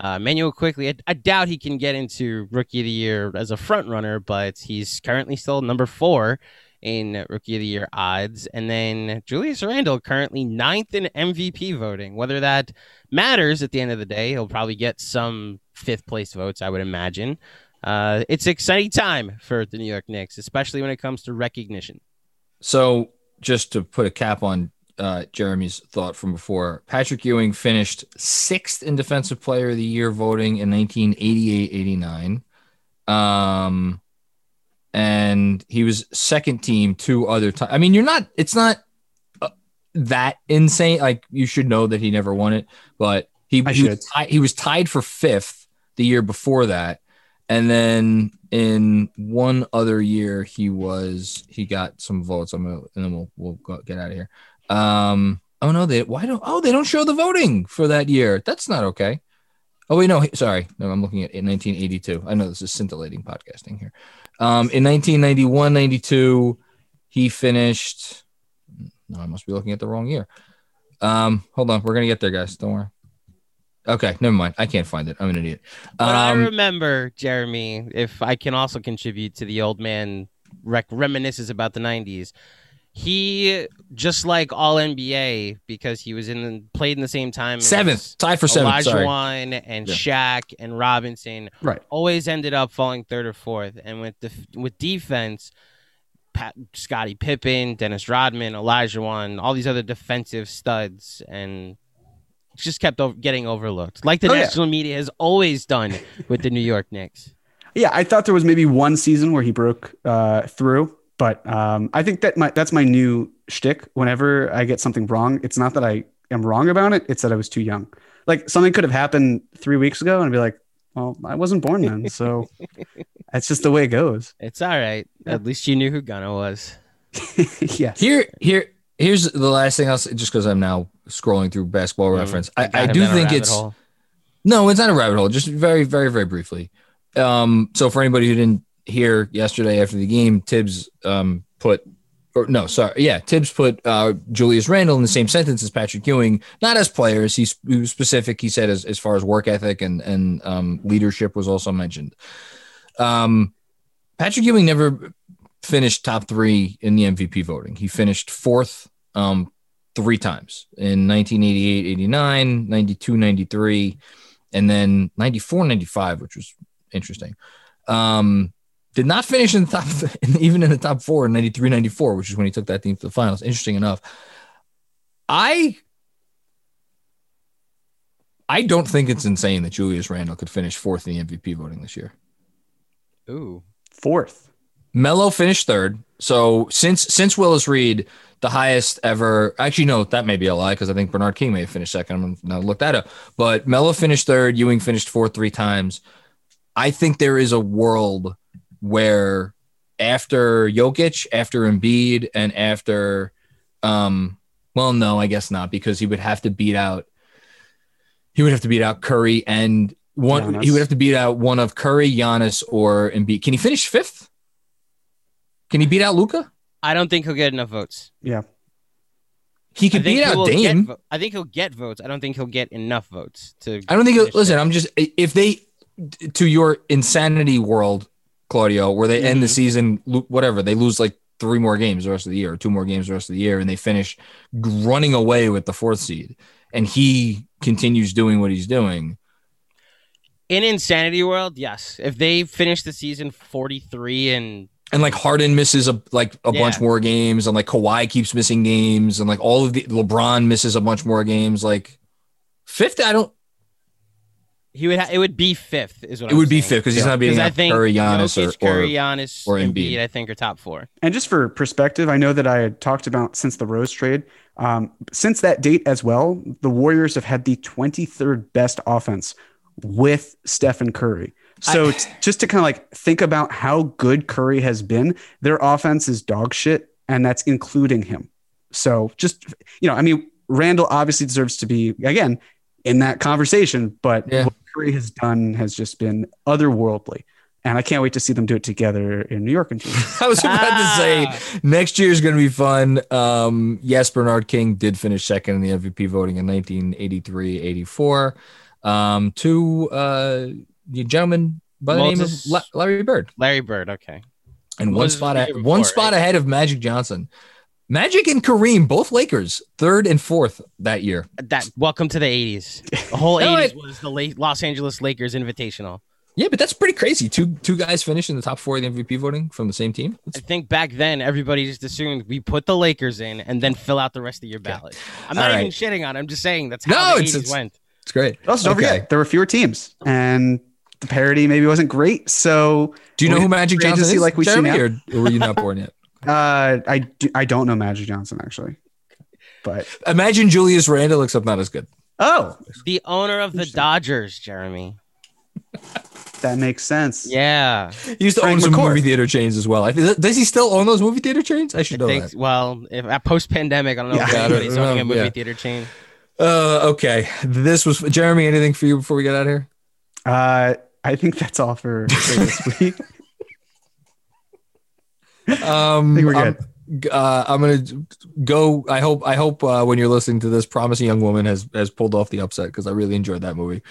Uh, Emmanuel quickly, I, I doubt he can get into Rookie of the Year as a front runner, but he's currently still number four in Rookie of the Year odds. And then Julius Randle currently ninth in M V P voting. Whether that matters at the end of the day, he'll probably get some fifth place votes, I would imagine. Uh, it's an exciting time for the New York Knicks, especially when it comes to recognition. So just to put a cap on uh, Jeremy's thought from before, Patrick Ewing finished sixth in Defensive Player of the Year voting in nineteen eighty-eight eighty-nine. Um, and he was second team two other times. I mean, you're not, it's not uh, that insane. Like you should know that he never won it, but he, he, was, t- he was tied for fifth the year before that. And then in one other year, he was he got some votes. I'm gonna, and then we'll we'll go, get out of here. Um, oh no, they why don't oh they don't show the voting for that year? That's not okay. Oh wait, no, sorry, no, I'm looking at it, nineteen eighty-two. I know this is scintillating podcasting here. Um, in nineteen ninety-one ninety-two, he finished. No, I must be looking at the wrong year. Um, hold on, we're gonna get there, guys. Don't worry. Okay, never mind. I can't find it. I'm an idiot. Um, but I remember, Jeremy, if I can also contribute to the old man rec- reminisces about the nineties. He, just like all N B A, because he was in played in the same time. Seventh, tied for seventh. Olajuwon and yeah. Shaq and Robinson right. always ended up falling third or fourth. And with the with defense, Pat, Scottie Pippen, Dennis Rodman, Olajuwon, all these other defensive studs and just kept over getting overlooked, like the oh, national yeah. media has always done with the New York Knicks. Yeah, I thought there was maybe one season where he broke uh, through, but um, I think that my, that's my new shtick. Whenever I get something wrong, it's not that I am wrong about it; it's that I was too young. Like something could have happened three weeks ago, and I'd be like, Well, I wasn't born then, so that's just the way it goes. It's all right. Yeah. At least you knew who Gunna was. Yes. Here, here, here's the last thing I'll say, just because I'm now scrolling through Basketball mm, Reference. I, I do think it's hole. No, it's not a rabbit hole. Just very, very, very briefly. Um, so for anybody who didn't hear yesterday after the game, Tibbs um put. Or no, sorry. Yeah, Tibbs put uh, Julius Randle in the same sentence as Patrick Ewing, not as players. He, he was specific, he said, as, as far as work ethic and, and um, leadership was also mentioned. Um, Patrick Ewing never finished top three in the M V P voting. He finished fourth um, three times in nineteen eighty-eight eighty-nine, ninety-two ninety-three, and then ninety-four ninety-five, which was interesting. Um Did not finish in the top, even in the top four in ninety-three ninety-four, which is when he took that team to the finals. Interesting enough. I I don't think it's insane that Julius Randle could finish fourth in the M V P voting this year. Ooh, fourth. Melo finished third. So since since Willis Reed, the highest ever. Actually, no, that may be a lie because I think Bernard King may have finished second. I'm going to look that up. But Melo finished third. Ewing finished fourth three times. I think there is a world where after Jokic, after Embiid, and after, um, well, no, I guess not, because he would have to beat out, he would have to beat out Curry and one, Giannis. He would have to beat out one of Curry, Giannis, or Embiid. Can he finish fifth? Can he beat out Luka? I don't think he'll get enough votes. Yeah. He could beat out Dame. Get, I think he'll get votes. I don't think he'll get enough votes to. I don't think, he'll, listen, I'm just, if they, to your insanity world, Claudio, where they end the season, whatever, they lose like three more games the rest of the year, or two more games the rest of the year, and they finish running away with the fourth seed, and he continues doing what he's doing. In insanity world, yes. If they finish the season forty-three and and like Harden misses a like a yeah. bunch more games, and like Kawhi keeps missing games, and like all of the LeBron misses a bunch more games, like fifth, I don't. He would. Ha- it would be fifth. Is what it I'm would saying. Be fifth because he's yeah. not beating out Curry, Giannis, Jokic, or, Curry, Giannis, or Embiid. I think are top four. And just for perspective, I know that I had talked about since the Rose trade. Um, since that date as well, the Warriors have had the twenty-third best offense with Stephen Curry. So I, t- just to kind of like think about how good Curry has been, their offense is dog shit, and that's including him. So just you know, I mean, Randall obviously deserves to be again in that conversation, but. Yeah. Curry has done has just been otherworldly, and I can't wait to see them do it together in New York. And I was about ah. to say next year is going to be fun. Um, yes, Bernard King did finish second in the M V P voting in nineteen eighty-three eighty-four um, to uh, the gentleman by the Moses, name of La- Larry Bird. Larry Bird, okay, and one spot at, before, one spot right? ahead of Magic Johnson. Magic and Kareem, both Lakers, third and fourth that year. That welcome to the eighties. The whole no, eighties was the La- Los Angeles Lakers Invitational. Yeah, but that's pretty crazy. Two two guys finished in the top four of the M V P voting from the same team. That's... I think back then everybody just assumed we put the Lakers in and then fill out the rest of your ballot. Yeah. I'm not right. even shitting on it. I'm just saying that's how no, the it's, eighties it's, went. It's great. Also, don't okay. forget there were fewer teams and the parity maybe wasn't great. So do you know who Magic Johnson is? Like we see now? Or, or were you not born yet? Uh, I, do, I don't know Magic Johnson, actually. But imagine Julius Randle, except not as good. Oh, the owner of the Dodgers, Jeremy. That makes sense. Yeah. He used to Frank own some McCourt. Movie theater chains as well. I think, does he still own those movie theater chains? I should I know think, that. Well, if, post-pandemic, I don't know yeah, if anybody's owning a movie yeah. theater chain. Uh, okay. This was... Jeremy, anything for you before we get out of here? Uh, I think that's all for, for this week. Um, I think we're good. I'm, uh, I'm gonna go. I hope. I hope uh, when you're listening to this, Promising Young Woman has has pulled off the upset because I really enjoyed that movie.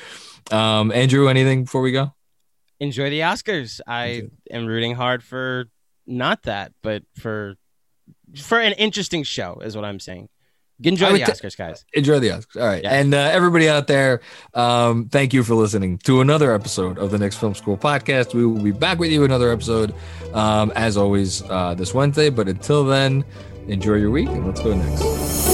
Um, Andrew, anything before we go? Enjoy the Oscars. I am rooting hard for not that, but for for an interesting show is what I'm saying. Enjoy the Oscars, guys. Enjoy the Oscars. All right. Yeah. And uh, everybody out there, um, thank you for listening to another episode of the Next Film School podcast. We will be back with you another episode, um, as always, uh, this Wednesday. But until then, enjoy your week and let's go next.